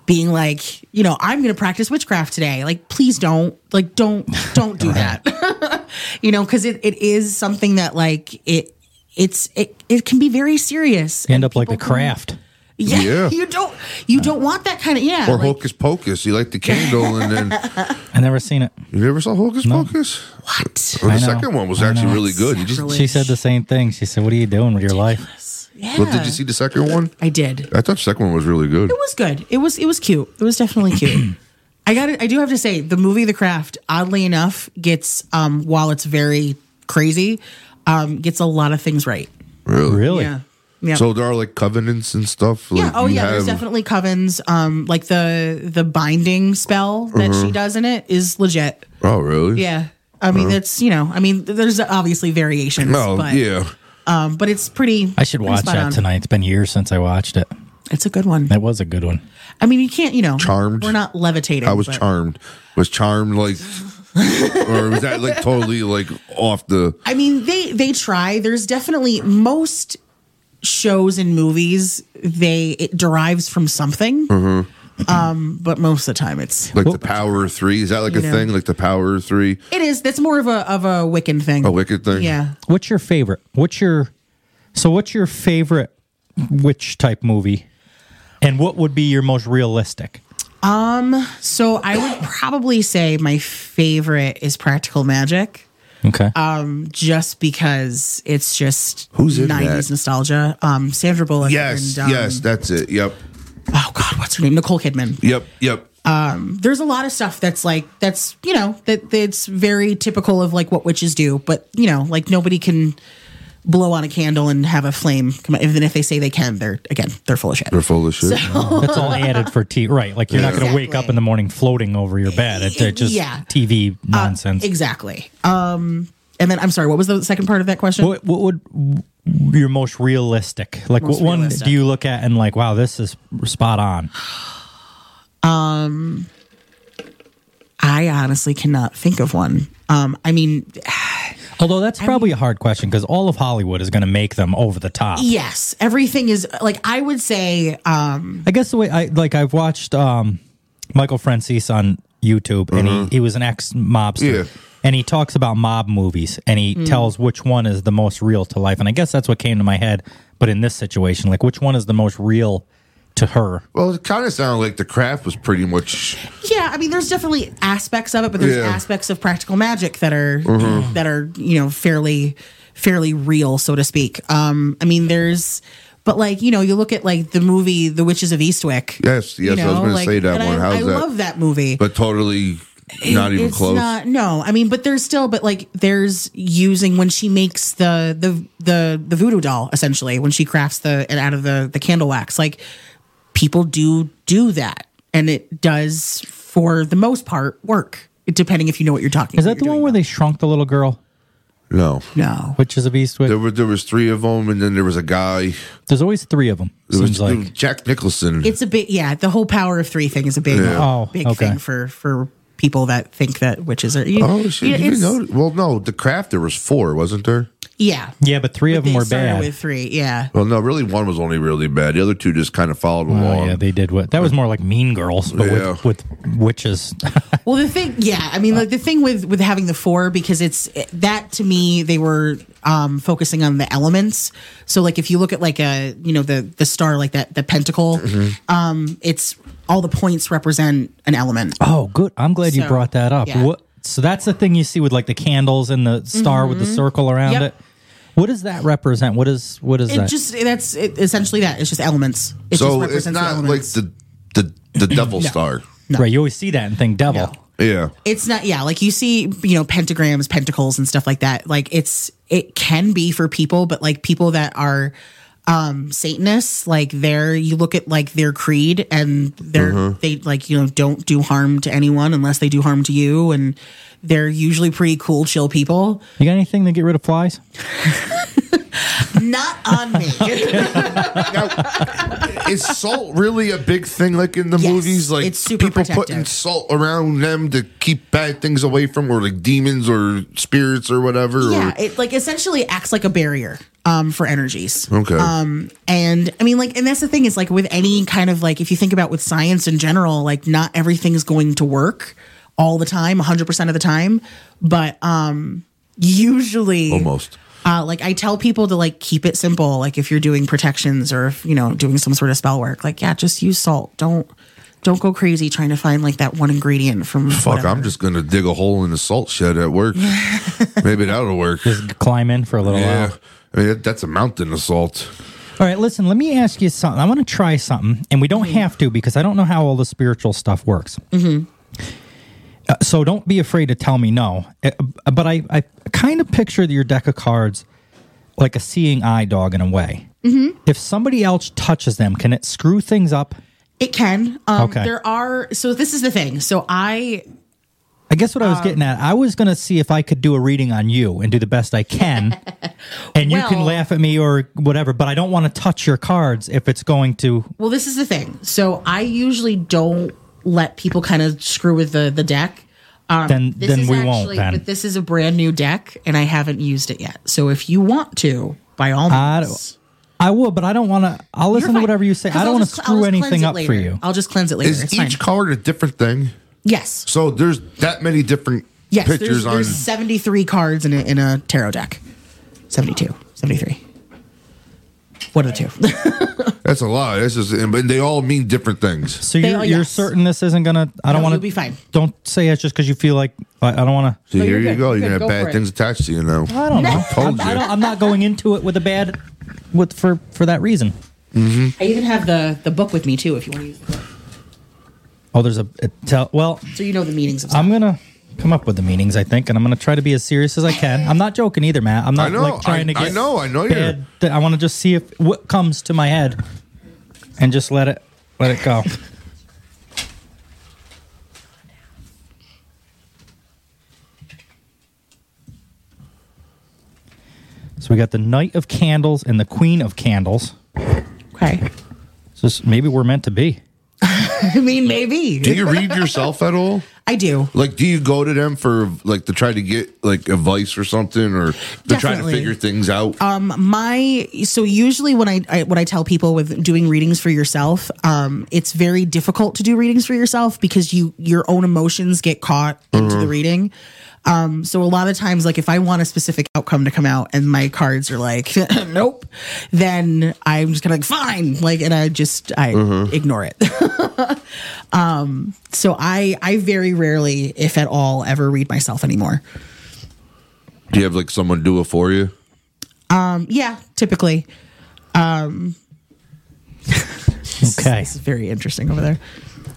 being like, you know, I'm going to practice witchcraft today. Like, please don't, like, don't, don't do that. You know, because it, it is something that, like, it it's it, it can be very serious. You end up like The Craft. Can, yeah, yeah, you don't you don't want that kind of yeah. Or like, Hocus Pocus. You light the candle and then I never seen it. You never saw Hocus no. Pocus? What? Or the second one was I actually know. really good. You just, she said the same thing. She said, "What are you doing with your life?" Yeah. Well, did you see the second one? I did. I thought the second one was really good. It was good. It was it was cute. It was definitely cute. I got it. I do have to say, the movie The Craft, oddly enough, gets um, while it's very crazy, um, gets a lot of things right. Really? Really? Yeah. Yeah. So there are like covenants and stuff. Like yeah. Oh yeah. Have... There's definitely covens. Um, like the the binding spell that uh-huh. she does in it is legit. Oh really? Yeah. I mean, that's uh-huh. you know, I mean, there's obviously variations. No. But, yeah. Um, but it's pretty. I should pretty watch that on. tonight. It's been years since I watched it. It's a good one. That was a good one. I mean, you can't, you know. Charmed. We're not levitating. I was but. charmed. Was charmed like. Or was that like totally like off the. I mean, they they try. There's definitely most shows and movies, they it derives from something. Mm-hmm. Um, but most of the time it's like the power of three. Is that like a know. thing? Like the power of three? It is. That's more of a of a Wiccan thing. A Wiccan thing. Yeah. What's your favorite? What's your so? What's your favorite witch type movie? And what would be your most realistic? Um. So I would probably say my favorite is Practical Magic. Okay. Um, just because it's just who's in nineties that? Nostalgia. Um, Sandra Bullock. Yes. And, um, yes. That's it. Yep. Oh God, what's her name? Nicole Kidman. Yep, yep. Um, there's a lot of stuff that's like that's you know that that's very typical of like what witches do, but you know like nobody can blow on a candle and have a flame come out. Even if they say they can, they're again they're full of shit. They're full of shit. So, yeah. That's all added for T V, right? Like you're yeah. not going to exactly. wake up in the morning floating over your bed. It's it, just yeah. T V nonsense. Uh, exactly. Um, and then I'm sorry, what was the second part of that question? What, what would your most realistic like most what one realistic. do you look at and like wow this is spot on? um I honestly cannot think of one. um I mean although that's I probably mean, a hard question because all of Hollywood is going to make them over the top. Yes, everything is like I would say um I guess the way I like I've watched um Michael Francis on YouTube, and mm-hmm. he, he was an ex-mobster. Yeah. And he talks about mob movies, and he mm. tells which one is the most real to life. And I guess that's what came to my head. But in this situation, like, which one is the most real to her? Well, it kind of sounded like The Craft was pretty much... Yeah, I mean, there's definitely aspects of it, but there's yeah. aspects of Practical Magic that are, mm-hmm. that are you know, fairly fairly real, so to speak. Um, I mean, there's... But, like, you know, you look at, like, the movie The Witches of Eastwick. Yes, yes, you know, I was going like, to say that one. I, How's I that? love that movie. But totally... Not even it's close. Not, no, I mean, but there's still, but like, there's using when she makes the the the, the voodoo doll essentially when she crafts the and out of the, the candle wax. Like people do do that, and it does for the most part work. Depending if you know what you're talking. Is that the one where now. they shrunk the little girl? No, no. Witches of Eastwick. There were there was three of them, and then there was a guy. There's always three of them. It seems was, like Jack Nicholson. It's a big yeah. The whole power of three thing is a big yeah. oh, big okay. thing for for. people that think that witches are... You, oh, she, you didn't know. Well, no, The Craft, there was four, wasn't there? Yeah. Yeah, but three but of them were bad. With three, yeah. Well, no, really, one was only really bad. The other two just kind of followed oh, along. Yeah, they did. What, that was more like Mean Girls, but yeah. with, with witches. Well, the thing... Yeah, I mean, like the thing with, with having the four, because it's... That, to me, they were um, focusing on the elements. So, like, if you look at, like, a, you know, the, the star, like, that the pentacle, mm-hmm. um, it's... All the points represent an element. Oh, good. I'm glad so, you brought that up. Yeah. What, so that's the thing you see with like the candles and the star mm-hmm. with the circle around yep. it. What does that represent? What is what is it that? Just that's it, essentially that. It's just elements. It so just represents it's not the like the the, the devil no. star. No. Right. You always see that and think devil. No. Yeah. It's not. Yeah. Like you see, you know, pentagrams, pentacles and stuff like that. Like it's it can be for people, but like people that are. Um, Satanists, like their you look at like their creed and they're uh-huh. they like you know don't do harm to anyone unless they do harm to you, and they're usually pretty cool, chill people. You got anything to get rid of flies? Not on me. Now, is salt really a big thing? Like in the yes, movies, like it's super people protective. Putting salt around them to keep bad things away from, or like demons or spirits or whatever. Yeah, or? It like essentially acts like a barrier um, for energies. Okay. Um, and I mean, like, and that's the thing is like with any kind of like if you think about with science in general, like not everything is going to work all the time, one hundred percent of the time, but um, usually almost. Uh, like I tell people to like keep it simple. Like if you're doing protections or if, you know doing some sort of spell work, like yeah, just use salt. Don't don't go crazy trying to find like that one ingredient from. Fuck, whatever. I'm just gonna dig a hole in the salt shed at work. Maybe that'll work. Just climb in for a little yeah. while. I mean that, that's a mountain of salt. All right, listen. Let me ask you something. I want to try something, and we don't mm-hmm. have to because I don't know how all the spiritual stuff works. Mm-hmm. Uh, so don't be afraid to tell me no. It, but I, I kind of picture your deck of cards like a seeing eye dog in a way. Mm-hmm. If somebody else touches them, can it screw things up? It can. Um, okay. There are, so this is the thing. So I... I guess what I was um, getting at, I was going to see if I could do a reading on you and do the best I can, and well, you can laugh at me or whatever, but I don't want to touch your cards if it's going to... Well, this is the thing. So I usually don't let people kind of screw with the, the deck. Um, then this then is we actually, won't, then. But this is a brand new deck, and I haven't used it yet. So if you want to, by all means... I will, but I don't want to... I'll listen to whatever you say. I don't want to screw anything up for you. I'll just cleanse it later. Is it's each fine. Card a different thing? Yes. So there's that many different yes, pictures there's, on... Yes, there's seventy-three cards in a, in a tarot deck. seventy-two, seventy-three. One of the two. That's a lot. This is, but they all mean different things. So you're, all, yes. you're certain this isn't going to... I don't no, want to... You'll be fine. Don't say it's just because you feel like... I, I don't want to... So no, here you go. You're, you're going to have bad things attached to you now. I don't know. I told you. I don't, I'm not going into it with a bad... with for, for that reason. Mm-hmm. I even have the, the book with me, too, if you want to use the book. Oh, there's a... It tell, well... So you know the meanings of stuff. I'm going to come up with the meanings, I think, and I'm going to try to be as serious as I can. I'm not joking either, Matt. I'm not I know, like trying I, to get... I know, I know bad, you're... I want to just see if what comes to my head and just let it let it go. So we got the Knight of Candles and the Queen of Candles. Okay. So this, maybe we're meant to be. I mean, maybe. Do you read yourself at all? I do. Like, do you go to them for, like, to try to get, like, advice or something, or to try to figure things out? Um, my so usually when I, I when I tell people with doing readings for yourself, um, it's very difficult to do readings for yourself because you your own emotions get caught into uh-huh. the reading. Um, so a lot of times, like, if I want a specific outcome to come out and my cards are like, nope, then I'm just kind of like, fine. Like, and I just, I mm-hmm. ignore it. um, so I, I very rarely, if at all, ever read myself anymore. Do you have like someone do it for you? Um, yeah, typically. Um, okay. This is very interesting over there.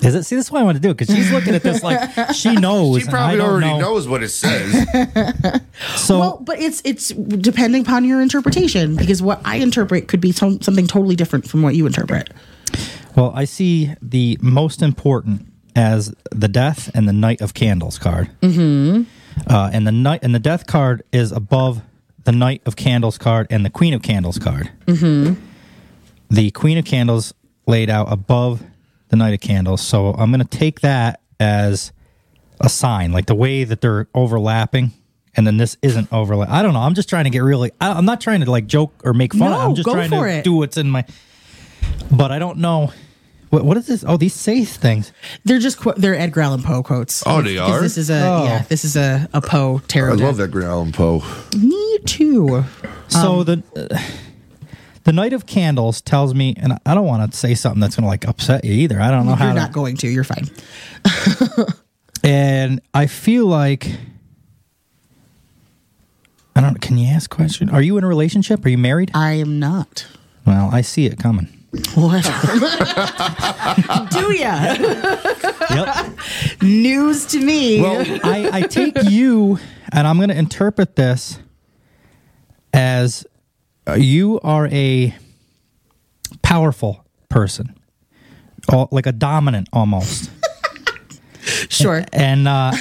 Is it? See, that's why I want to do it, because she's looking at this like she knows. She probably already know. knows what it says. So, well, but it's it's depending upon your interpretation, because what I interpret could be to- something totally different from what you interpret. Well, I see the most important as the Death and the Knight of Candles card, mm-hmm. uh, and the Knight and the Death card is above the Knight of Candles card and the Queen of Candles card. Mm-hmm. The Queen of Candles laid out above the Knight of Candles, so I'm going to take that as a sign, like the way that they're overlapping, and then this isn't overlap. I don't know. I'm just trying to get really. I, I'm not trying to like joke or make fun. No, I'm just trying to it. do what's in my. But I don't know. What, what is this? Oh, these say things. They're just qu- they're Edgar Allan Poe quotes. Oh, they are. This is a oh. yeah. This is a, a Poe tarot. I love deck. Edgar Allan Poe. Me too. So um, the. Uh, The Knight of Candles tells me, and I don't want to say something that's going to like upset you either. I don't know you're how. You're not to, going to. You're fine. And I feel like I don't. Can you ask a question? Are you in a relationship? Are you married? I am not. Well, I see it coming. Whatever. Do ya? Yep. News to me. Well, I, I take you, and I'm going to interpret this as. You are a powerful person, like a dominant almost. Sure. And, and uh,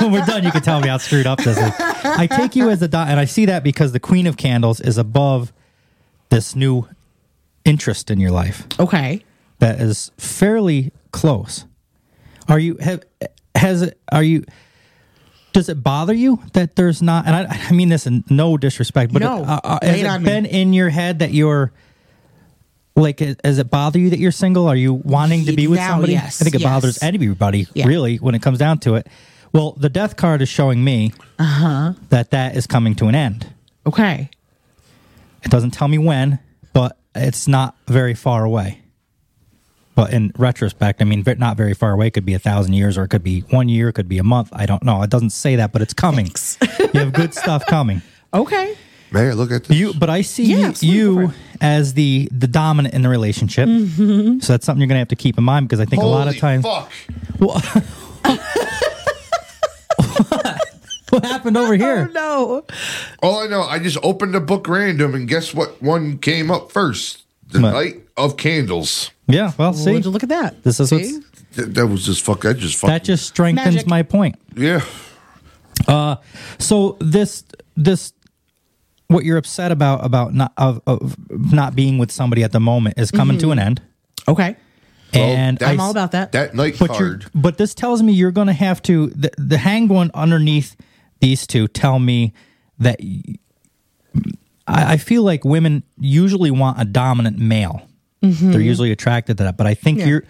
when we're done, you can tell me how screwed up this is. I take you as a dot, and I see that because the Queen of Candles is above this new interest in your life. Okay. That is fairly close. Are you have has are you? Does it bother you that there's not, and I, I mean this in no disrespect, but no, it, uh, has it been me. in your head that you're, like, does it bother you that you're single? Are you wanting to be with now, somebody? Yes, I think it yes. bothers anybody, yeah. really, when it comes down to it. Well, the Death card is showing me uh-huh. that that is coming to an end. Okay. It doesn't tell me when, but it's not very far away. But in retrospect, I mean, not very far away. It could be a thousand years, or it could be one year. It could be a month. I don't know. It doesn't say that, but it's coming. You have good stuff coming. Okay. Mayor, look at this. You, but I see yeah, you as the, the dominant in the relationship. Mm-hmm. So that's something you're going to have to keep in mind, because I think Holy a lot of times... Holy fuck. Well, happened over here? Oh, no. All I know, I just opened a book random, and guess what one came up first? The what? Night of Candles. Yeah, well, see. Would you look at that? This is what's, Th- that was just fuck. That just fucking That just strengthens magic. My point. Yeah. Uh, so this this what you're upset about about not of, of not being with somebody at the moment is coming mm-hmm. to an end. Okay. And well, I'm I, all about that. That night but card. But this tells me you're going to have to the, the hang one underneath these two. Tell me that y- I, I feel like women usually want a dominant male. Mm-hmm. They're usually attracted to that. But I think yeah. you're.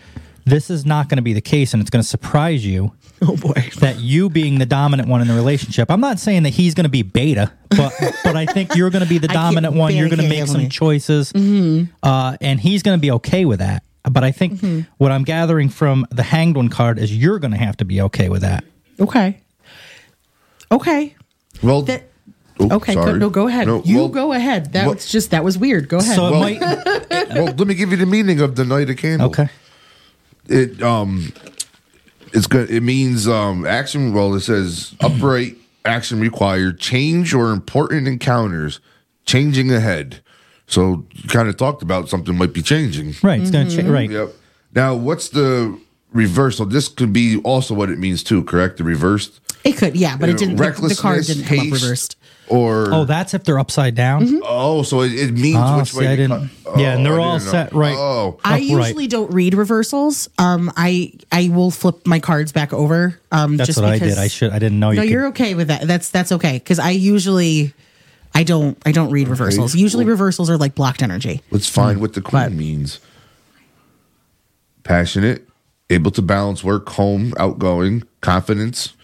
This is not going to be the case, and it's going to surprise you. Oh boy! That you being the dominant one in the relationship. I'm not saying that he's going to be beta, but but I think you're going to be the dominant one. You're going to make some choices, mm-hmm. uh, and he's going to be okay with that. But I think mm-hmm. what I'm gathering from the Hanged One card is you're going to have to be okay with that. Okay. Okay. Well. That- Oh, okay, go, no, go ahead. No, you well, go ahead. That well, was just that was weird. Go ahead. So well, might, well, let me give you the meaning of the Night of Candles. Okay, it um, it's good. It means um, action. Well, it says upright action required, change or important encounters, changing ahead. So you kind of talked about something might be changing. Right, it's mm-hmm. going to change. Right. Yep. Now, what's the reversal? This could be also what it means too. Correct, the reversed. It could, yeah, but you it didn't. Know, recklessness, the card didn't come haste, up reversed. Or oh, that's if they're upside down. Mm-hmm. Oh, so it, it means oh, which see, way. I didn't, oh, yeah, and they're I all set right. Oh, I usually right. don't read reversals. Um, I I will flip my cards back over. Um, that's just what because, I did. I should. I didn't know. You No, could. You're okay with that. That's that's okay because I usually I don't I don't read reversals. Right. Usually well, reversals are like blocked energy. Let's find mm. what the queen but, means. Passionate, able to balance work, home, outgoing, confidence.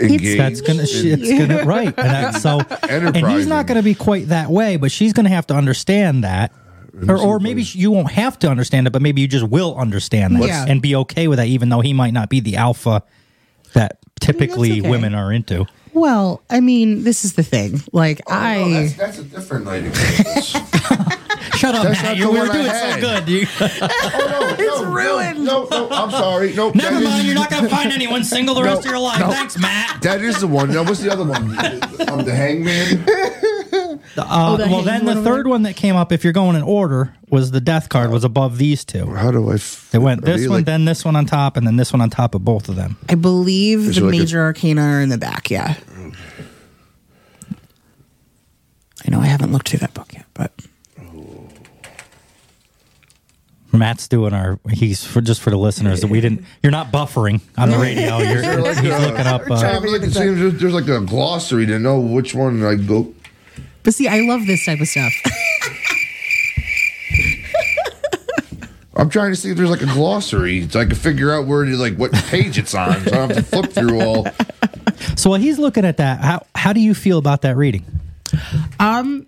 Engaged. That's gonna, it's gonna, right. And that, so, and he's not gonna be quite that way, but she's gonna have to understand that, or, or maybe you won't have to understand it, but maybe you just will understand that yeah. and be okay with that, even though he might not be the alpha that typically I mean, okay. women are into. Well, I mean, this is the thing. Like oh, I, no, that's, that's a different night. Shut up, that's Matt. You were doing so good. You... oh, no, it's no, ruined. No, no, no, I'm sorry. No, Never mind. Is... You're not going to find anyone single the no, rest of your life. No. Thanks, Matt. That is the one. Now, what's the other one? I'm the hangman. Uh, oh, the well, then the third one that came up, if you're going in order, was the death card, was above these two. How do I... F- it went this one, like... then this one on top, and then this one on top of both of them. I believe is the major like a... arcana are in the back, yeah. I know I haven't looked through that book yet, but... Matt's doing our. He's for just for the listeners that we didn't. You're not buffering on the radio. You're like he's a, looking up. Uh, to look see, there's, there's like a glossary to know which one I go. But see, I love this type of stuff. I'm trying to see if there's like a glossary so I can figure out where to, like what page it's on. So I don't have to flip through all. So while he's looking at that, how how do you feel about that reading? Um.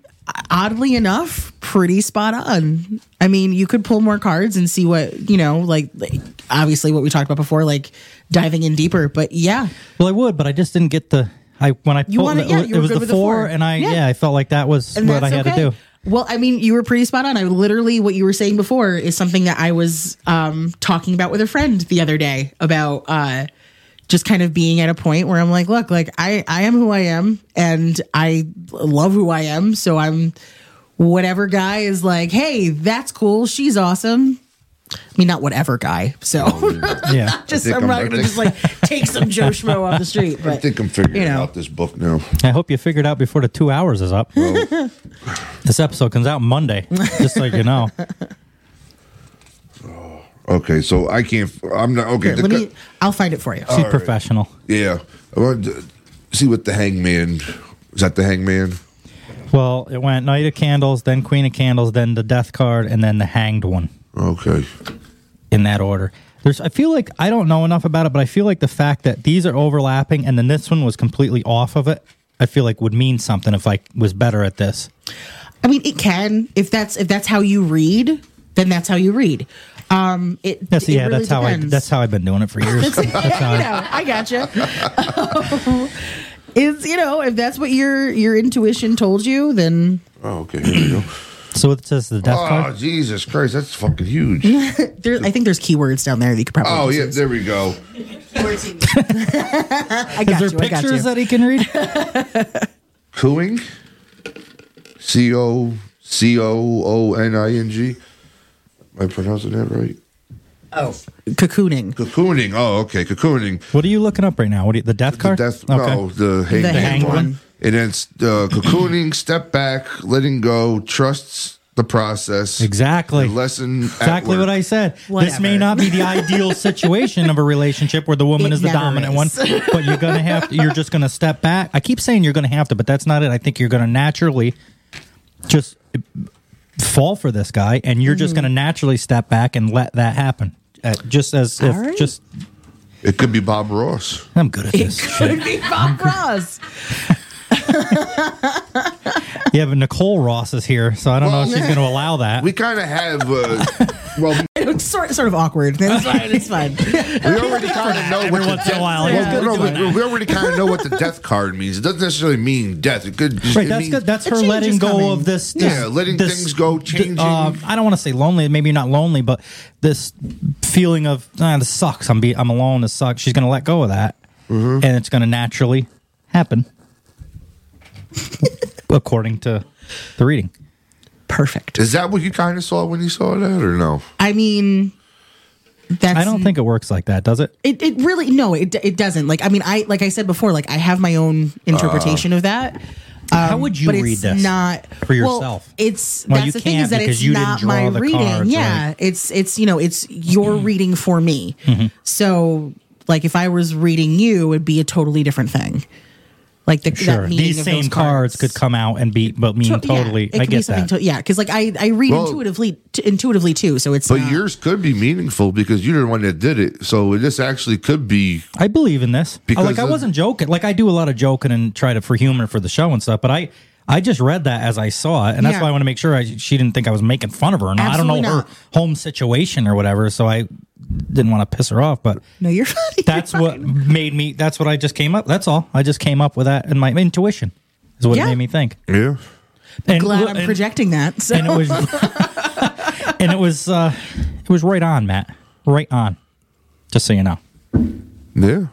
Oddly enough, pretty spot on. I mean, you could pull more cards and see what, you know, like, like obviously what we talked about before, like diving in deeper, but yeah. Well, I would, but I just didn't get the, I when I pulled wanted, it, yeah, it was the four, the four and I, yeah. yeah, I felt like that was and what I had okay. to do. Well, I mean, you were pretty spot on. I literally, what you were saying before is something that I was um, talking about with a friend the other day about uh, just kind of being at a point where I'm like, look, like I, I am who I am and I love who I am. So I'm whatever guy is like, hey, that's cool. She's awesome. I mean, not whatever guy. So yeah, just I'm, I'm not going to just like take some Joe Schmo off the street. But, I think I'm figuring you know. out this book now. I hope you figured out before the two hours is up. Well. This episode comes out Monday, just so you know. Okay, so I can't. I'm not okay. Here, let me, I'll find it for you. She's right. professional. Yeah, I want to see what the hangman is. That the hangman? Well, it went Knight of Candles, then Queen of Candles, then the Death card, and then the Hanged One. Okay, in that order. There's. I feel like I don't know enough about it, but I feel like the fact that these are overlapping and then this one was completely off of it, I feel like would mean something if I was better at this. I mean, it can if that's if that's how you read, then that's how you read. Um, it, yes, it yeah, really that's how depends. I that's how I've been doing it for years. that's how you know, I gotcha. Um, it's you know if that's what your your intuition told you, then oh okay, here we go. So it says the death oh, card. Oh Jesus Christ, that's fucking huge. there, I think there's keywords down there that you could probably. Oh yeah, there we go. Words he needs. I got Is there you, pictures that he can read? Cooing? C O C O O N I N G Am I pronouncing that right? Oh, cocooning. Cocooning. Oh, okay. Cocooning. What are you looking up right now? What? Are you, the death card? The death, okay. No, the hanged the hang one. one. It ends uh, cocooning, step back, letting go, trusts the process. Exactly. The lesson Exactly what I said. Whatever. This may not be the ideal situation of a relationship where the woman it is the dominant is. one, but you're going to have to, you're just going to step back. I keep saying you're going to have to, but that's not it. I think you're going to naturally just fall for this guy, and you're mm-hmm. just going to naturally step back and let that happen. Uh, just as if, right. just it could be Bob Ross. I'm good at this. It could shit. be Bob Ross. Yeah, but Nicole Ross is here, so I don't well, know if she's going to allow that. We kind of have, uh, well, it's sort sort of awkward. It's fine. It's fine. We already kind of know what the death, while, yeah. well, yeah. no, we, we already kind of know what the death card means. It doesn't necessarily mean death. It could. Right. It that's means, good. That's her letting go coming. of this, this. Yeah, letting this, things go, changing. Uh, I don't want to say lonely. Maybe not lonely, but this feeling of ah, this sucks. I'm be, I'm alone. This sucks. She's going to let go of that, mm-hmm. and it's going to naturally happen. According to the reading. Perfect. Is that what you kind of saw when you saw that, or no? I mean, that's... I don't think it works like that, does it? It, it really... No, it it doesn't. Like, I mean, I like I said before, like, I have my own interpretation uh, of that. Um, how would you but read it's this not, for yourself? Well, it's... Well, that's you the thing, is that it's not my reading. Cards, yeah, right? it's, it's, you know, it's your mm-hmm. reading for me. Mm-hmm. So, like, if I was reading you, it'd be a totally different thing. Like the sure. that these same cards. cards could come out and be, but mean so, totally. Yeah, I get that. To, yeah, because like I, I read well, intuitively, t- intuitively too. So it's but not, yours could be meaningful because you're the one that did it. So this actually could be. I believe in this. Because like of, I wasn't joking. Like I do a lot of joking and try to for humor for the show and stuff. But I, I just read that as I saw it, and that's yeah. why I want to make sure I, she didn't think I was making fun of her. And I don't know not. her home situation or whatever. So I didn't want to piss her off, but no, you're funny. That's you're what fine. made me. That's what I just came up. That's all. I just came up with that, and my intuition is what yeah. it made me think. Yeah, I'm and, glad and, I'm projecting that. So. And it was, and it was, uh, it was right on, Matt. Right on. Just so you know. Yeah.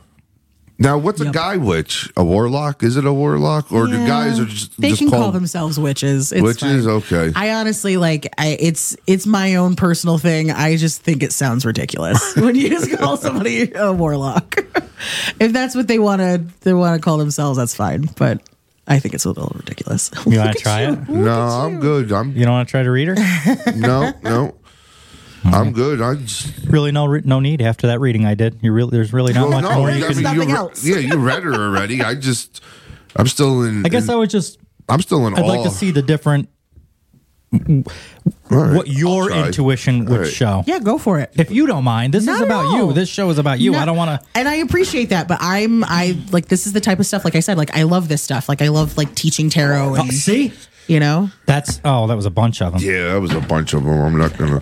Now, what's yep. a guy witch? A warlock? Is it a warlock? Or yeah. do guys are just they just can called... call themselves witches? It's witches, fine. Okay. I honestly like. I, it's it's my own personal thing. I just think it sounds ridiculous when you just call somebody a warlock. If that's what they want to they want to call themselves, that's fine. But I think it's a little ridiculous. You want to try you. it? Look no, I'm good. I'm. You don't want to try to read her? no, no. I'm good. I just really no re- no need after that reading I did. You really there's really not well, much no, more. You I mean, nothing re- else. Yeah, you read her already. I just I'm still in. I guess in, I would just. I'm still in. I'd awe. like to see the different. Right, what your intuition would right. show. Yeah, go for it. If you don't mind. This Not is about you. This show is about you. Not, I don't want to. And I appreciate that, but I'm I like this is the type of stuff. Like I said, like I love this stuff. Like I love like teaching tarot. And, oh, see, you know, that's oh, that was a bunch of them. Yeah, that was a bunch of them. I'm not gonna.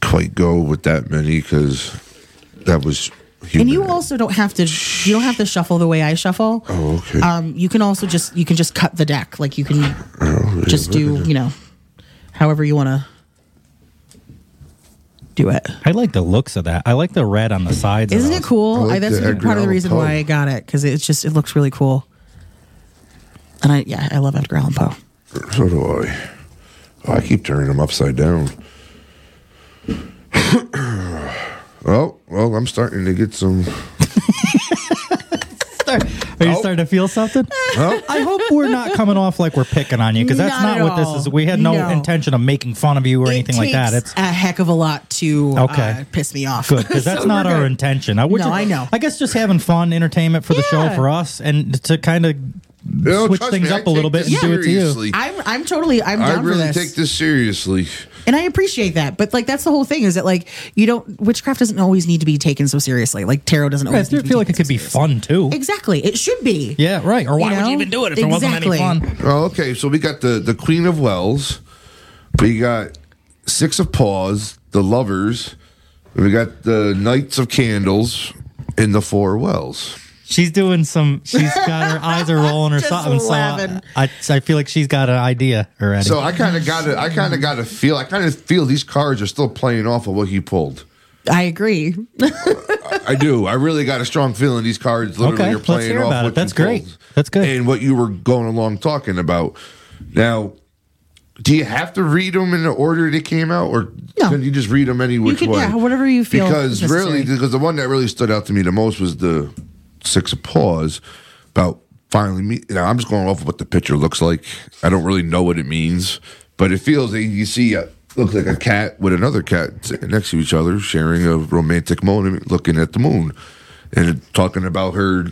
quite go with that many because that was human. And you also don't have to you don't have to shuffle the way I shuffle. Oh, okay. Um, you can also just you can just cut the deck. Like you can oh, just yeah, do, yeah. you know, however you want to do it. I like the looks of that. I like the red on the sides. Isn't it cool? I like I, that's part Edgar of the reason Poe. why I got it because it's just it looks really cool. And I yeah, I love Edgar Allan Poe. So do I. Oh, I keep turning them upside down. well, well, I'm starting to get some. Start, are you oh. starting to feel something? Oh. I hope we're not coming off like we're picking on you because that's not, not what all. this is. We had no, no intention of making fun of you or it anything like that. It's a heck of a lot to okay. uh, piss me off. Good, because that's so not our good. intention. I would. No, just, I know. I guess just having fun, entertainment for yeah. the show for us, and to kind of. No, switch things me, up I a little bit and do it to you. I'm, I'm totally, I'm down I really for this. take this seriously. And I appreciate that. But, like, that's the whole thing is that, like, you don't, witchcraft doesn't always need to be taken so seriously. Like, tarot doesn't always right, need to be I feel like it could so be seriously. fun, too. Exactly. It should be. Yeah, right. Or why you know? would you even do it if exactly. it wasn't any fun? Oh, okay. So we got the, the Queen of Wells. We got Six of Paws, the Lovers. We got the Knights of Candles and the Four Wells. She's doing some, she's got her eyes are rolling or something. Laughing. So I, I feel like she's got an idea already. So I kind of got a, I kind of got a feel. I kind of feel these cards are still playing off of what he pulled. I agree. uh, I do. I really got a strong feeling these cards literally okay, are playing let's hear off what That's great. Told. That's good. And what you were going along talking about. Now, do you have to read them in the order they came out, or no. can you just read them any which you can, way? Yeah, whatever you feel. Because really, because the one that really stood out to me the most was the Six of Paws. About finally, me. Now I'm just going off of what the picture looks like. I don't really know what it means, but it feels like you see a. Looks like a cat with another cat sitting next to each other, sharing a romantic moment, looking at the moon, and talking about her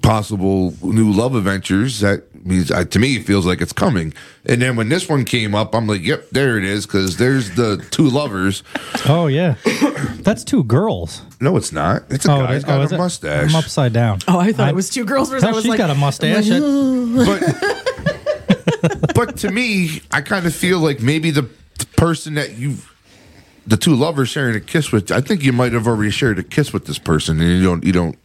possible new love adventures. That means, I, to me, it feels like it's coming. And then when this one came up, I'm like, "Yep, there it is," because there's the two lovers. Oh yeah, that's two girls. No, it's not. It's a oh, guy. He's got oh, a mustache. It? I'm upside down. Oh, I thought I, it was two girls. I was she's like, got a mustache. Like, but, but to me, I kind of feel like maybe the. The person that you, the two lovers sharing a kiss with, I think you might have already shared a kiss with this person, and you don't, you don't,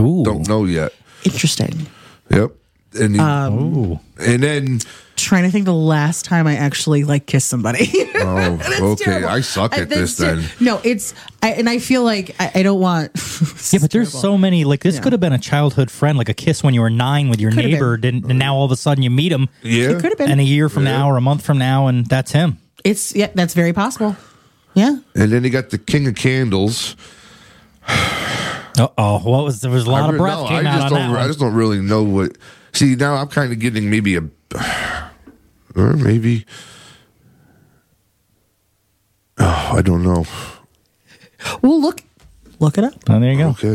Ooh. don't know yet. Interesting. Yep. And you, um, and then trying to think the last time I actually like kissed somebody. Oh, okay. Terrible. I suck at I, this. Ter- then no, it's I, and I feel like I, I don't want. Yeah, but there's terrible. so many like this yeah. could have been a childhood friend, like a kiss when you were nine with your could neighbor, didn't, and now all of a sudden you meet him. Yeah, it could have been. And a year from yeah. now, or a month from now, and that's him. It's yeah, that's very possible. Yeah. And then you got the King of Candles. Uh-oh. What was there was a lot I re- of breath no, came I out just on don't, that I just don't really know what. See, now I'm kind of getting maybe a, or maybe, oh, I don't know. Well, look, look it up. Oh, there you go. Okay. Do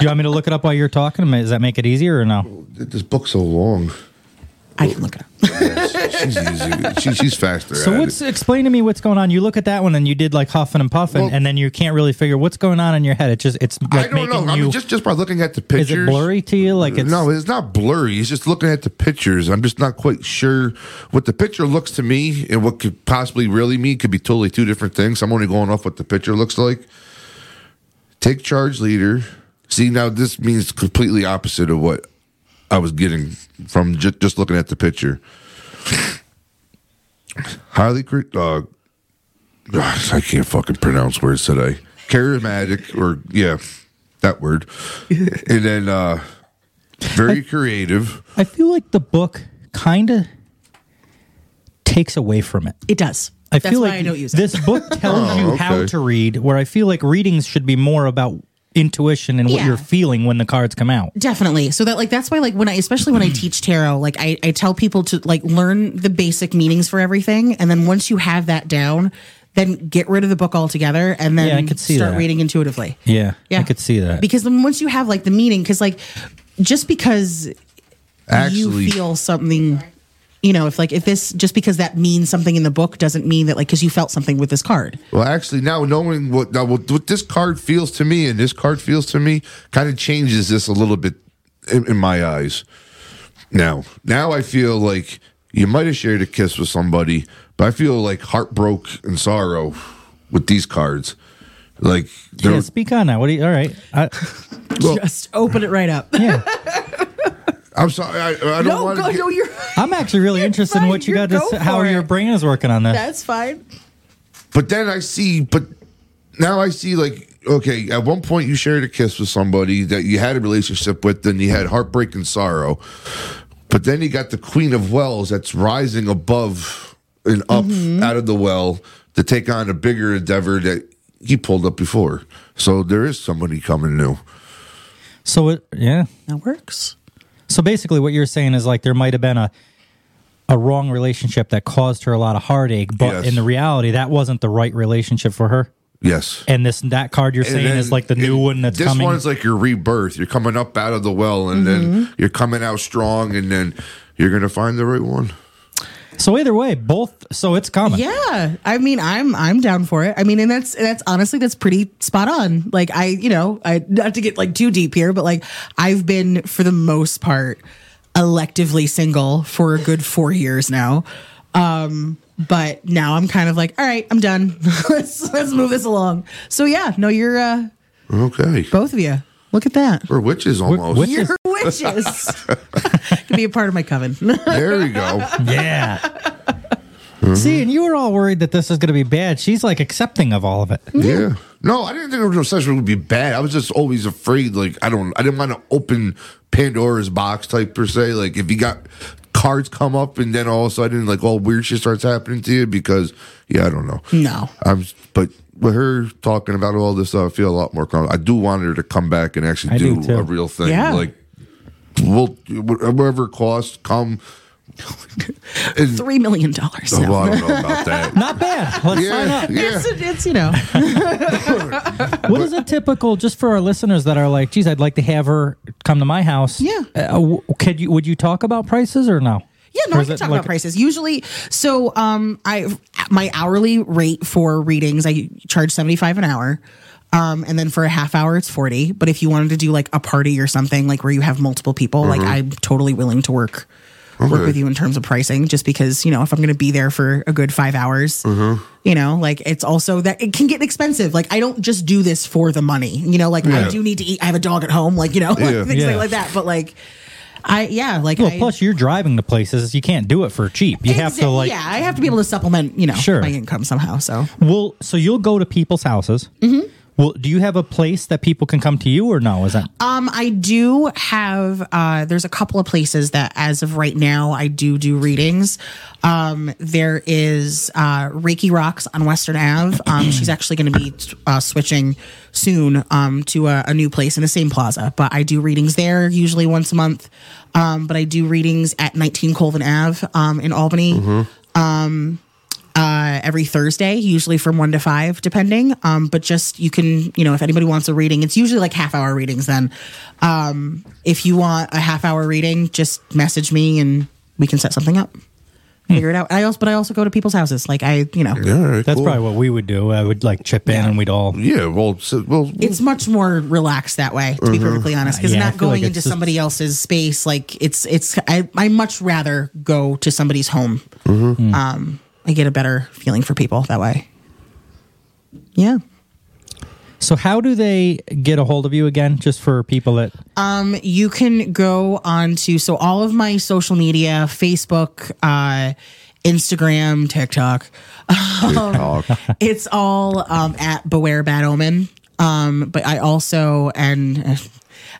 you want me to look it up while you're talking? Does that make it easier or no? This book's so long. I can look it up. Yes, she's easy. She, she's faster. So, what's it. explain to me what's going on? You look at that one and you did like huffing and puffing, well, and then you can't really figure what's going on in your head. It just it's like I don't know. You, I mean, just just by looking at the pictures, is it blurry to you? Like it's no, it's not blurry. It's just looking at the pictures. I'm just not quite sure what the picture looks to me and what could possibly really mean could be totally two different things. I'm only going off what the picture looks like. Take charge, leader. See, now this means completely opposite of what I was getting from just, just looking at the picture. Highly, uh, I can't fucking pronounce words today. Charismatic, or yeah, that word. And then uh, very I, creative. I feel like the book kind of takes away from it. It does. I That's feel why like I don't use this it. book tells oh, you okay. how to read, where I feel like readings should be more about intuition and what yeah. you're feeling when the cards come out. Definitely. So that like that's why like when I especially when I teach tarot, like I, I tell people to like learn the basic meanings for everything, and then once you have that down, then get rid of the book altogether and then yeah, I could see start that. reading intuitively. Yeah, yeah. I could see that. Because then once you have like the meaning, because like just because Actually, you feel something, you know, if like if this just because that means something in the book doesn't mean that like because you felt something with this card. Well, actually, now knowing what now what, what this card feels to me and this card feels to me kind of changes this a little bit in, in my eyes. Now, now I feel like you might have shared a kiss with somebody, but I feel like heartbroken and sorrow with these cards. Like, yeah, speak on that. What? Are you, all right, I, well, just open it right up. Yeah. I'm sorry. I, I don't no, want to. Get... No, you're. I'm actually really interested fine. in what you you're got to say, how it. your brain is working on this. That's fine. But then I see, but now I see, like, okay, at one point you shared a kiss with somebody that you had a relationship with, and you had heartbreak and sorrow. But then you got the Queen of Wells that's rising above and up mm-hmm. out of the well to take on a bigger endeavor that he pulled up before. So there is somebody coming new. So it, yeah. That works. So basically what you're saying is like there might have been a a wrong relationship that caused her a lot of heartache, but yes. in the reality, that wasn't the right relationship for her. Yes. And this that card you're and saying then, is like the new one that's this coming. This one's like your rebirth. You're coming up out of the well, and mm-hmm. then you're coming out strong, and then you're going to find the right one. So either way, both. So it's common. Yeah, I mean, I'm I'm down for it. I mean, and that's that's honestly that's pretty spot on. Like I, you know, I not to get like too deep here, but like I've been for the most part electively single for a good four years now. Um, but now I'm kind of like, all right, I'm done. let's let's move this along. So yeah, no, you're uh, okay. Both of you. Look at that. We're witches almost. We're witches. You're witches. Could be a part of my coven. There we go. Yeah. Mm-hmm. See, and you were all worried that this is going to be bad. She's like accepting of all of it. Yeah. yeah. No, I didn't think original session would be bad. I was just always afraid. Like I don't, I didn't want to open Pandora's box type per se. Like if you got cards come up and then all of a sudden like all weird shit starts happening to you because yeah, I don't know. No. I'm but. With her talking about all this stuff, I feel a lot more calm. I do want her to come back and actually do, do a real thing. Yeah. Like, we'll, whatever it costs, come. And, Three million dollars. Oh, well, I don't know about that. Not bad. Let's yeah, sign up. Yeah. It's, it's, you know. What is a typical, just for our listeners that are like, geez, I'd like to have her come to my house. Yeah. Uh, could you? Would you talk about prices or no? Yeah, no, I can talk like about prices. Usually, so um, I my hourly rate for readings, I charge seventy-five an hour. Um, and then for a half hour, it's forty. But if you wanted to do like a party or something, like where you have multiple people, mm-hmm. like I'm totally willing to work okay. work with you in terms of pricing. Just because, you know, if I'm going to be there for a good five hours, mm-hmm. you know, like it's also that it can get expensive. Like I don't just do this for the money. You know, like yeah. I do need to eat. I have a dog at home, like, you know, yeah. like, things yeah. like that. But like... I yeah like well I, plus you're driving to places you can't do it for cheap. You have to like yeah I have to be able to supplement you know sure. my income somehow. So well so you'll go to people's houses. Mm-hmm. Well, do you have a place that people can come to you or no? Is that um I do have uh, there's a couple of places that as of right now I do do readings. Um, there is uh, Reiki Rocks on Western Avenue. Um, she's actually going to be uh, switching soon um, to a, a new place in the same plaza. But I do readings there usually once a month. Um, but I do readings at nineteen Colvin Avenue um, in Albany. Mm-hmm. Um, uh, every Thursday, usually from one to five, depending. Um, but just you can, you know, if anybody wants a reading, it's usually like half hour readings then. Um, if you want a half hour reading, just message me and we can set something up. Figure it out. I also, but I also go to people's houses. Like I, you know, yeah, right, that's cool. Probably what we would do. I would like chip in, yeah. and we'd all, yeah. Well, so, well, it's much more relaxed that way. To uh-huh. be perfectly honest, because uh, yeah, not going like into somebody else's space. Like it's, it's. I, I much rather go to somebody's home. Mm-hmm. Um, I get a better feeling for people that way. Yeah. So how do they get a hold of you again, just for people that... Um, you can go on to... So all of my social media, Facebook, uh, Instagram, TikTok. TikTok. Um, it's all um, at Beware Bad Omen. Um, but I also... and.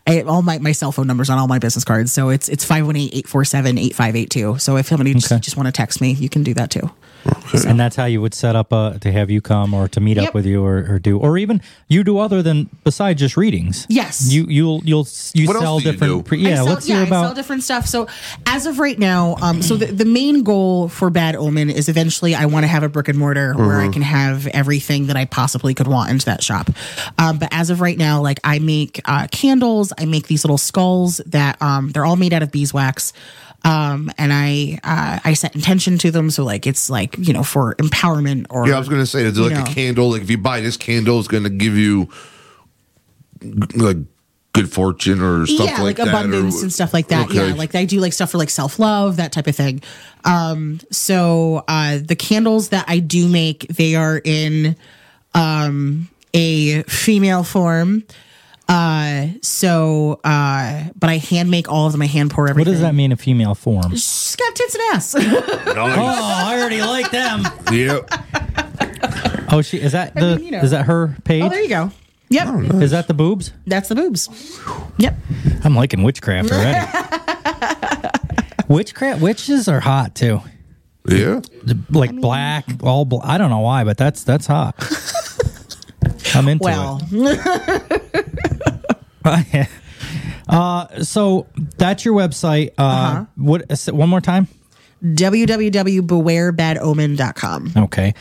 I, all my, my cell phone numbers on all my business cards. So it's it's five one eight, eight four seven, eight five eight two. So if somebody okay. just, just want to text me, you can do that too. Okay. So. And that's how you would set up a, to have you come or to meet yep. up with you or, or do, or even you do other than besides just readings. Yes. You you'll you'll you what sell different. You yeah, sell, let's yeah, hear about I sell different stuff. So as of right now, um, so the, the main goal for Bad Omen is eventually I want to have a brick and mortar mm-hmm. where I can have everything that I possibly could want into that shop. Um, but as of right now, like I make uh, candles. I make these little skulls that um, they're all made out of beeswax. Um, and I uh, I set intention to them. So, like, it's like, you know, for empowerment or. Yeah, I was going to say, it's like know. a candle. Like, if you buy this candle, it's going to give you, like, good fortune or stuff yeah, like, like that. Yeah, like abundance or, and stuff like that. Okay. Yeah, like, I do, like, stuff for, like, self-love, that type of thing. Um, so, uh, the candles that I do make, they are in um, a female form. Uh, so, uh, but I hand make all of them. I hand pour everything. What does that mean, a female form? She's got tits and ass. Oh, I already like them. Yep. Oh, she, is that the, I mean, you know. Is that her page? Oh, there you go. Yep. Oh, nice. Is that the boobs? That's the boobs. Yep. I'm liking witchcraft already. Witchcraft, witches are hot too. Yeah. Like I mean, black, all, bl- I don't know why, but that's, that's hot. I'm into well. it. uh, so that's your website. Uh, uh-huh. What? One more time. w w w dot beware bad omen dot com. Okay.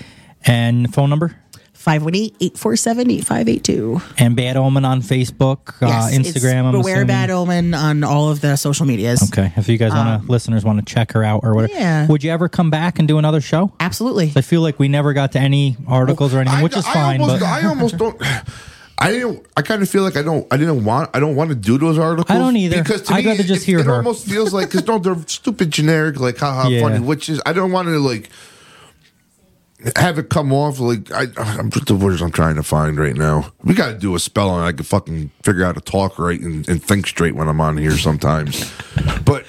And phone number? five one eight, eight four seven, eight five eight two. And Bad Omen on Facebook, yes, uh, Instagram. It's Beware Bad Omen on all of the social medias. Okay. If you guys want to, um, listeners want to check her out or whatever. Yeah. Would you ever come back and do another show? Absolutely. I feel like we never got to any articles oh, or anything, I, which is I fine. Almost, but I almost don't... I didn't. I kind of feel like I don't. I didn't want. I don't want to do those articles. I don't either. Because to I'd me, rather just it, hear it her. It almost feels like because no, they're stupid, generic, like haha, yeah. funny. Which is, I don't want to like have it come off like I. I'm just the words I'm trying to find right now. We got to do a spell on. I can fucking figure out how to talk right and, and think straight when I'm on here sometimes. But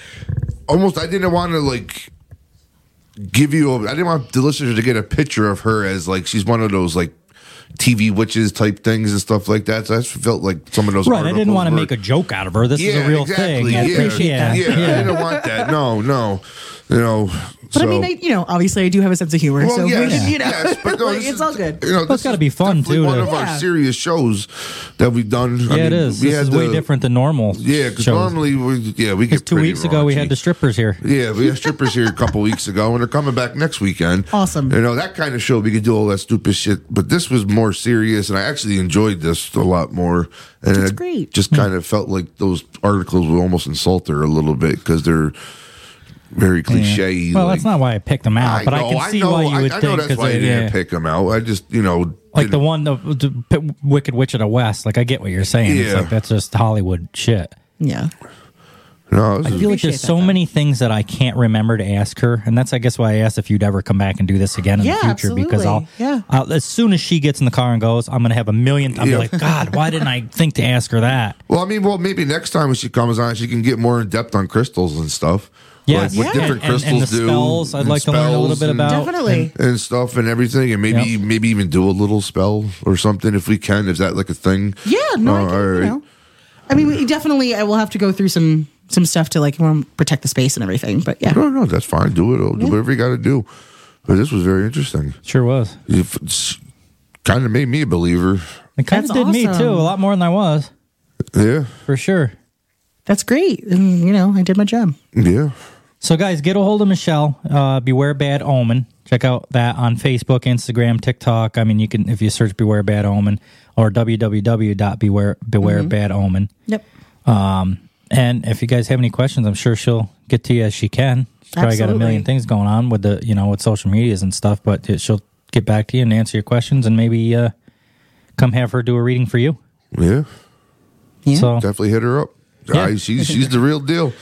almost, I didn't want to like give you a, I didn't want the listeners to get a picture of her as like she's one of those like T V witches type things and stuff like that. So I felt like some of those. Right, I didn't want to make a joke out of her. This yeah, is a real exactly. thing. I yeah, appreciate yeah, that. Yeah, yeah, I didn't want that. No, no, you know. But so. I mean, I, you know, obviously I do have a sense of humor, well, so yes, we can, you know, yes, but no, it's all good. You know, well, it's got to be fun too. One to, of yeah. our serious shows that we've done. Yeah, I mean, it is. We this had is the, way different than normal. Yeah, because normally, we, yeah, we get two weeks raunchy. ago we had the strippers here. Yeah, we had strippers here a couple weeks ago, and they're coming back next weekend. Awesome. You know, that kind of show we could do all that stupid shit, but this was more serious, and I actually enjoyed this a lot more. And it's great. Just mm-hmm. kind of felt like those articles would almost insult her a little bit because they're. Very cliche. Yeah. Well, like, that's not why I picked them out, I but know, I can see I know, why you would I, I think. I know that's why I didn't yeah. pick them out. I just, you know. Like the one, the, the Wicked Witch of the West. Like, I get what you're saying. Yeah. It's like, that's just Hollywood shit. Yeah. No, I feel like there's so that, many things that I can't remember to ask her. And that's, I guess, why I asked if you'd ever come back and do this again in yeah, the future. Absolutely. Because I'll, yeah. I'll, as soon as she gets in the car and goes, I'm going to have a million. I'll yeah. be like, God, why didn't I think to ask her that? Well, I mean, well, maybe next time when she comes on, she can get more in depth on crystals and stuff. Yes. Like what yeah, different and, crystals and the spells, do. I'd like to learn a little bit and, about. Definitely. And, and stuff and everything. And maybe yep. maybe even do a little spell or something if we can. Is that like a thing? Yeah. No, uh, I, can, all right. you know. I mean, we definitely, I will have to go through some, some stuff to like protect the space and everything. But yeah. No, no, that's fine. Do it. Do yeah. whatever you got to do. But this was very interesting. Sure was. It kind of made me a believer. It kind of did awesome. me too. A lot more than I was. Yeah. For sure. That's great. And, you know, I did my job. Yeah. So, guys, get a hold of Michelle. Uh, Beware Bad Omen. Check out that on Facebook, Instagram, TikTok. I mean, you can if you search Beware Bad Omen or w w w dot beware bad omen Yep. Um, and if you guys have any questions, I'm sure she'll get to you as she can. She's probably Absolutely. got a million things going on with the you know with social medias and stuff, but she'll get back to you and answer your questions, and maybe uh, come have her do a reading for you. Yeah. Yeah. So definitely hit her up. Yeah. I, she's she's the real deal.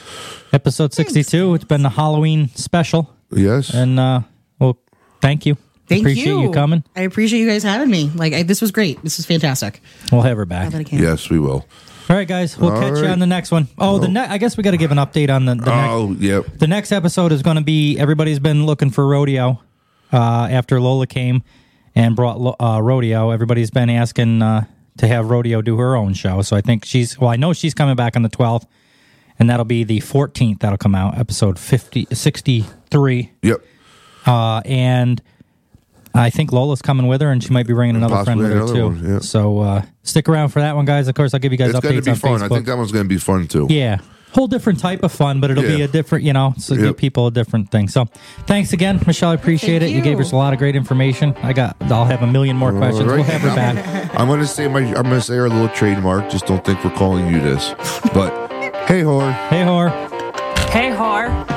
Episode sixty-two. It's been the Halloween special. Yes. And, uh, well, thank you. Thank appreciate you. Appreciate you coming. I appreciate you guys having me. Like, I, this was great. This was fantastic. We'll have her back. Yes, we will. All right, guys. We'll All catch right. you on the next one. Oh, nope. the ne- I guess we got to give an update on the, the oh, next. Oh, yep. The next episode is going to be, everybody's been looking for Rodeo uh, after Lola came and brought uh, Rodeo. Everybody's been asking uh, to have Rodeo do her own show. So I think she's, well, I know she's coming back on the twelfth. And that'll be the fourteenth that'll come out, episode fifty, sixty-three Yep. Uh, and I think Lola's coming with her, and she might be bringing and another friend with her, too. One, yeah. So uh, stick around for that one, guys. Of course, I'll give you guys it's updates on fun. Facebook. I think that one's going to be fun, too. Yeah. Whole different type of fun, but it'll yeah. be a different, you know, so yep. give people a different thing. So thanks again, Michelle. I appreciate Thank it. You. you gave us a lot of great information. I got, I'll have a million more questions. Right. We'll have her I'm, back. I'm going to say my, I'm going to say our little trademark. Just don't think we're calling you this, but... Hey, whore. Hey, whore. Hey, whore.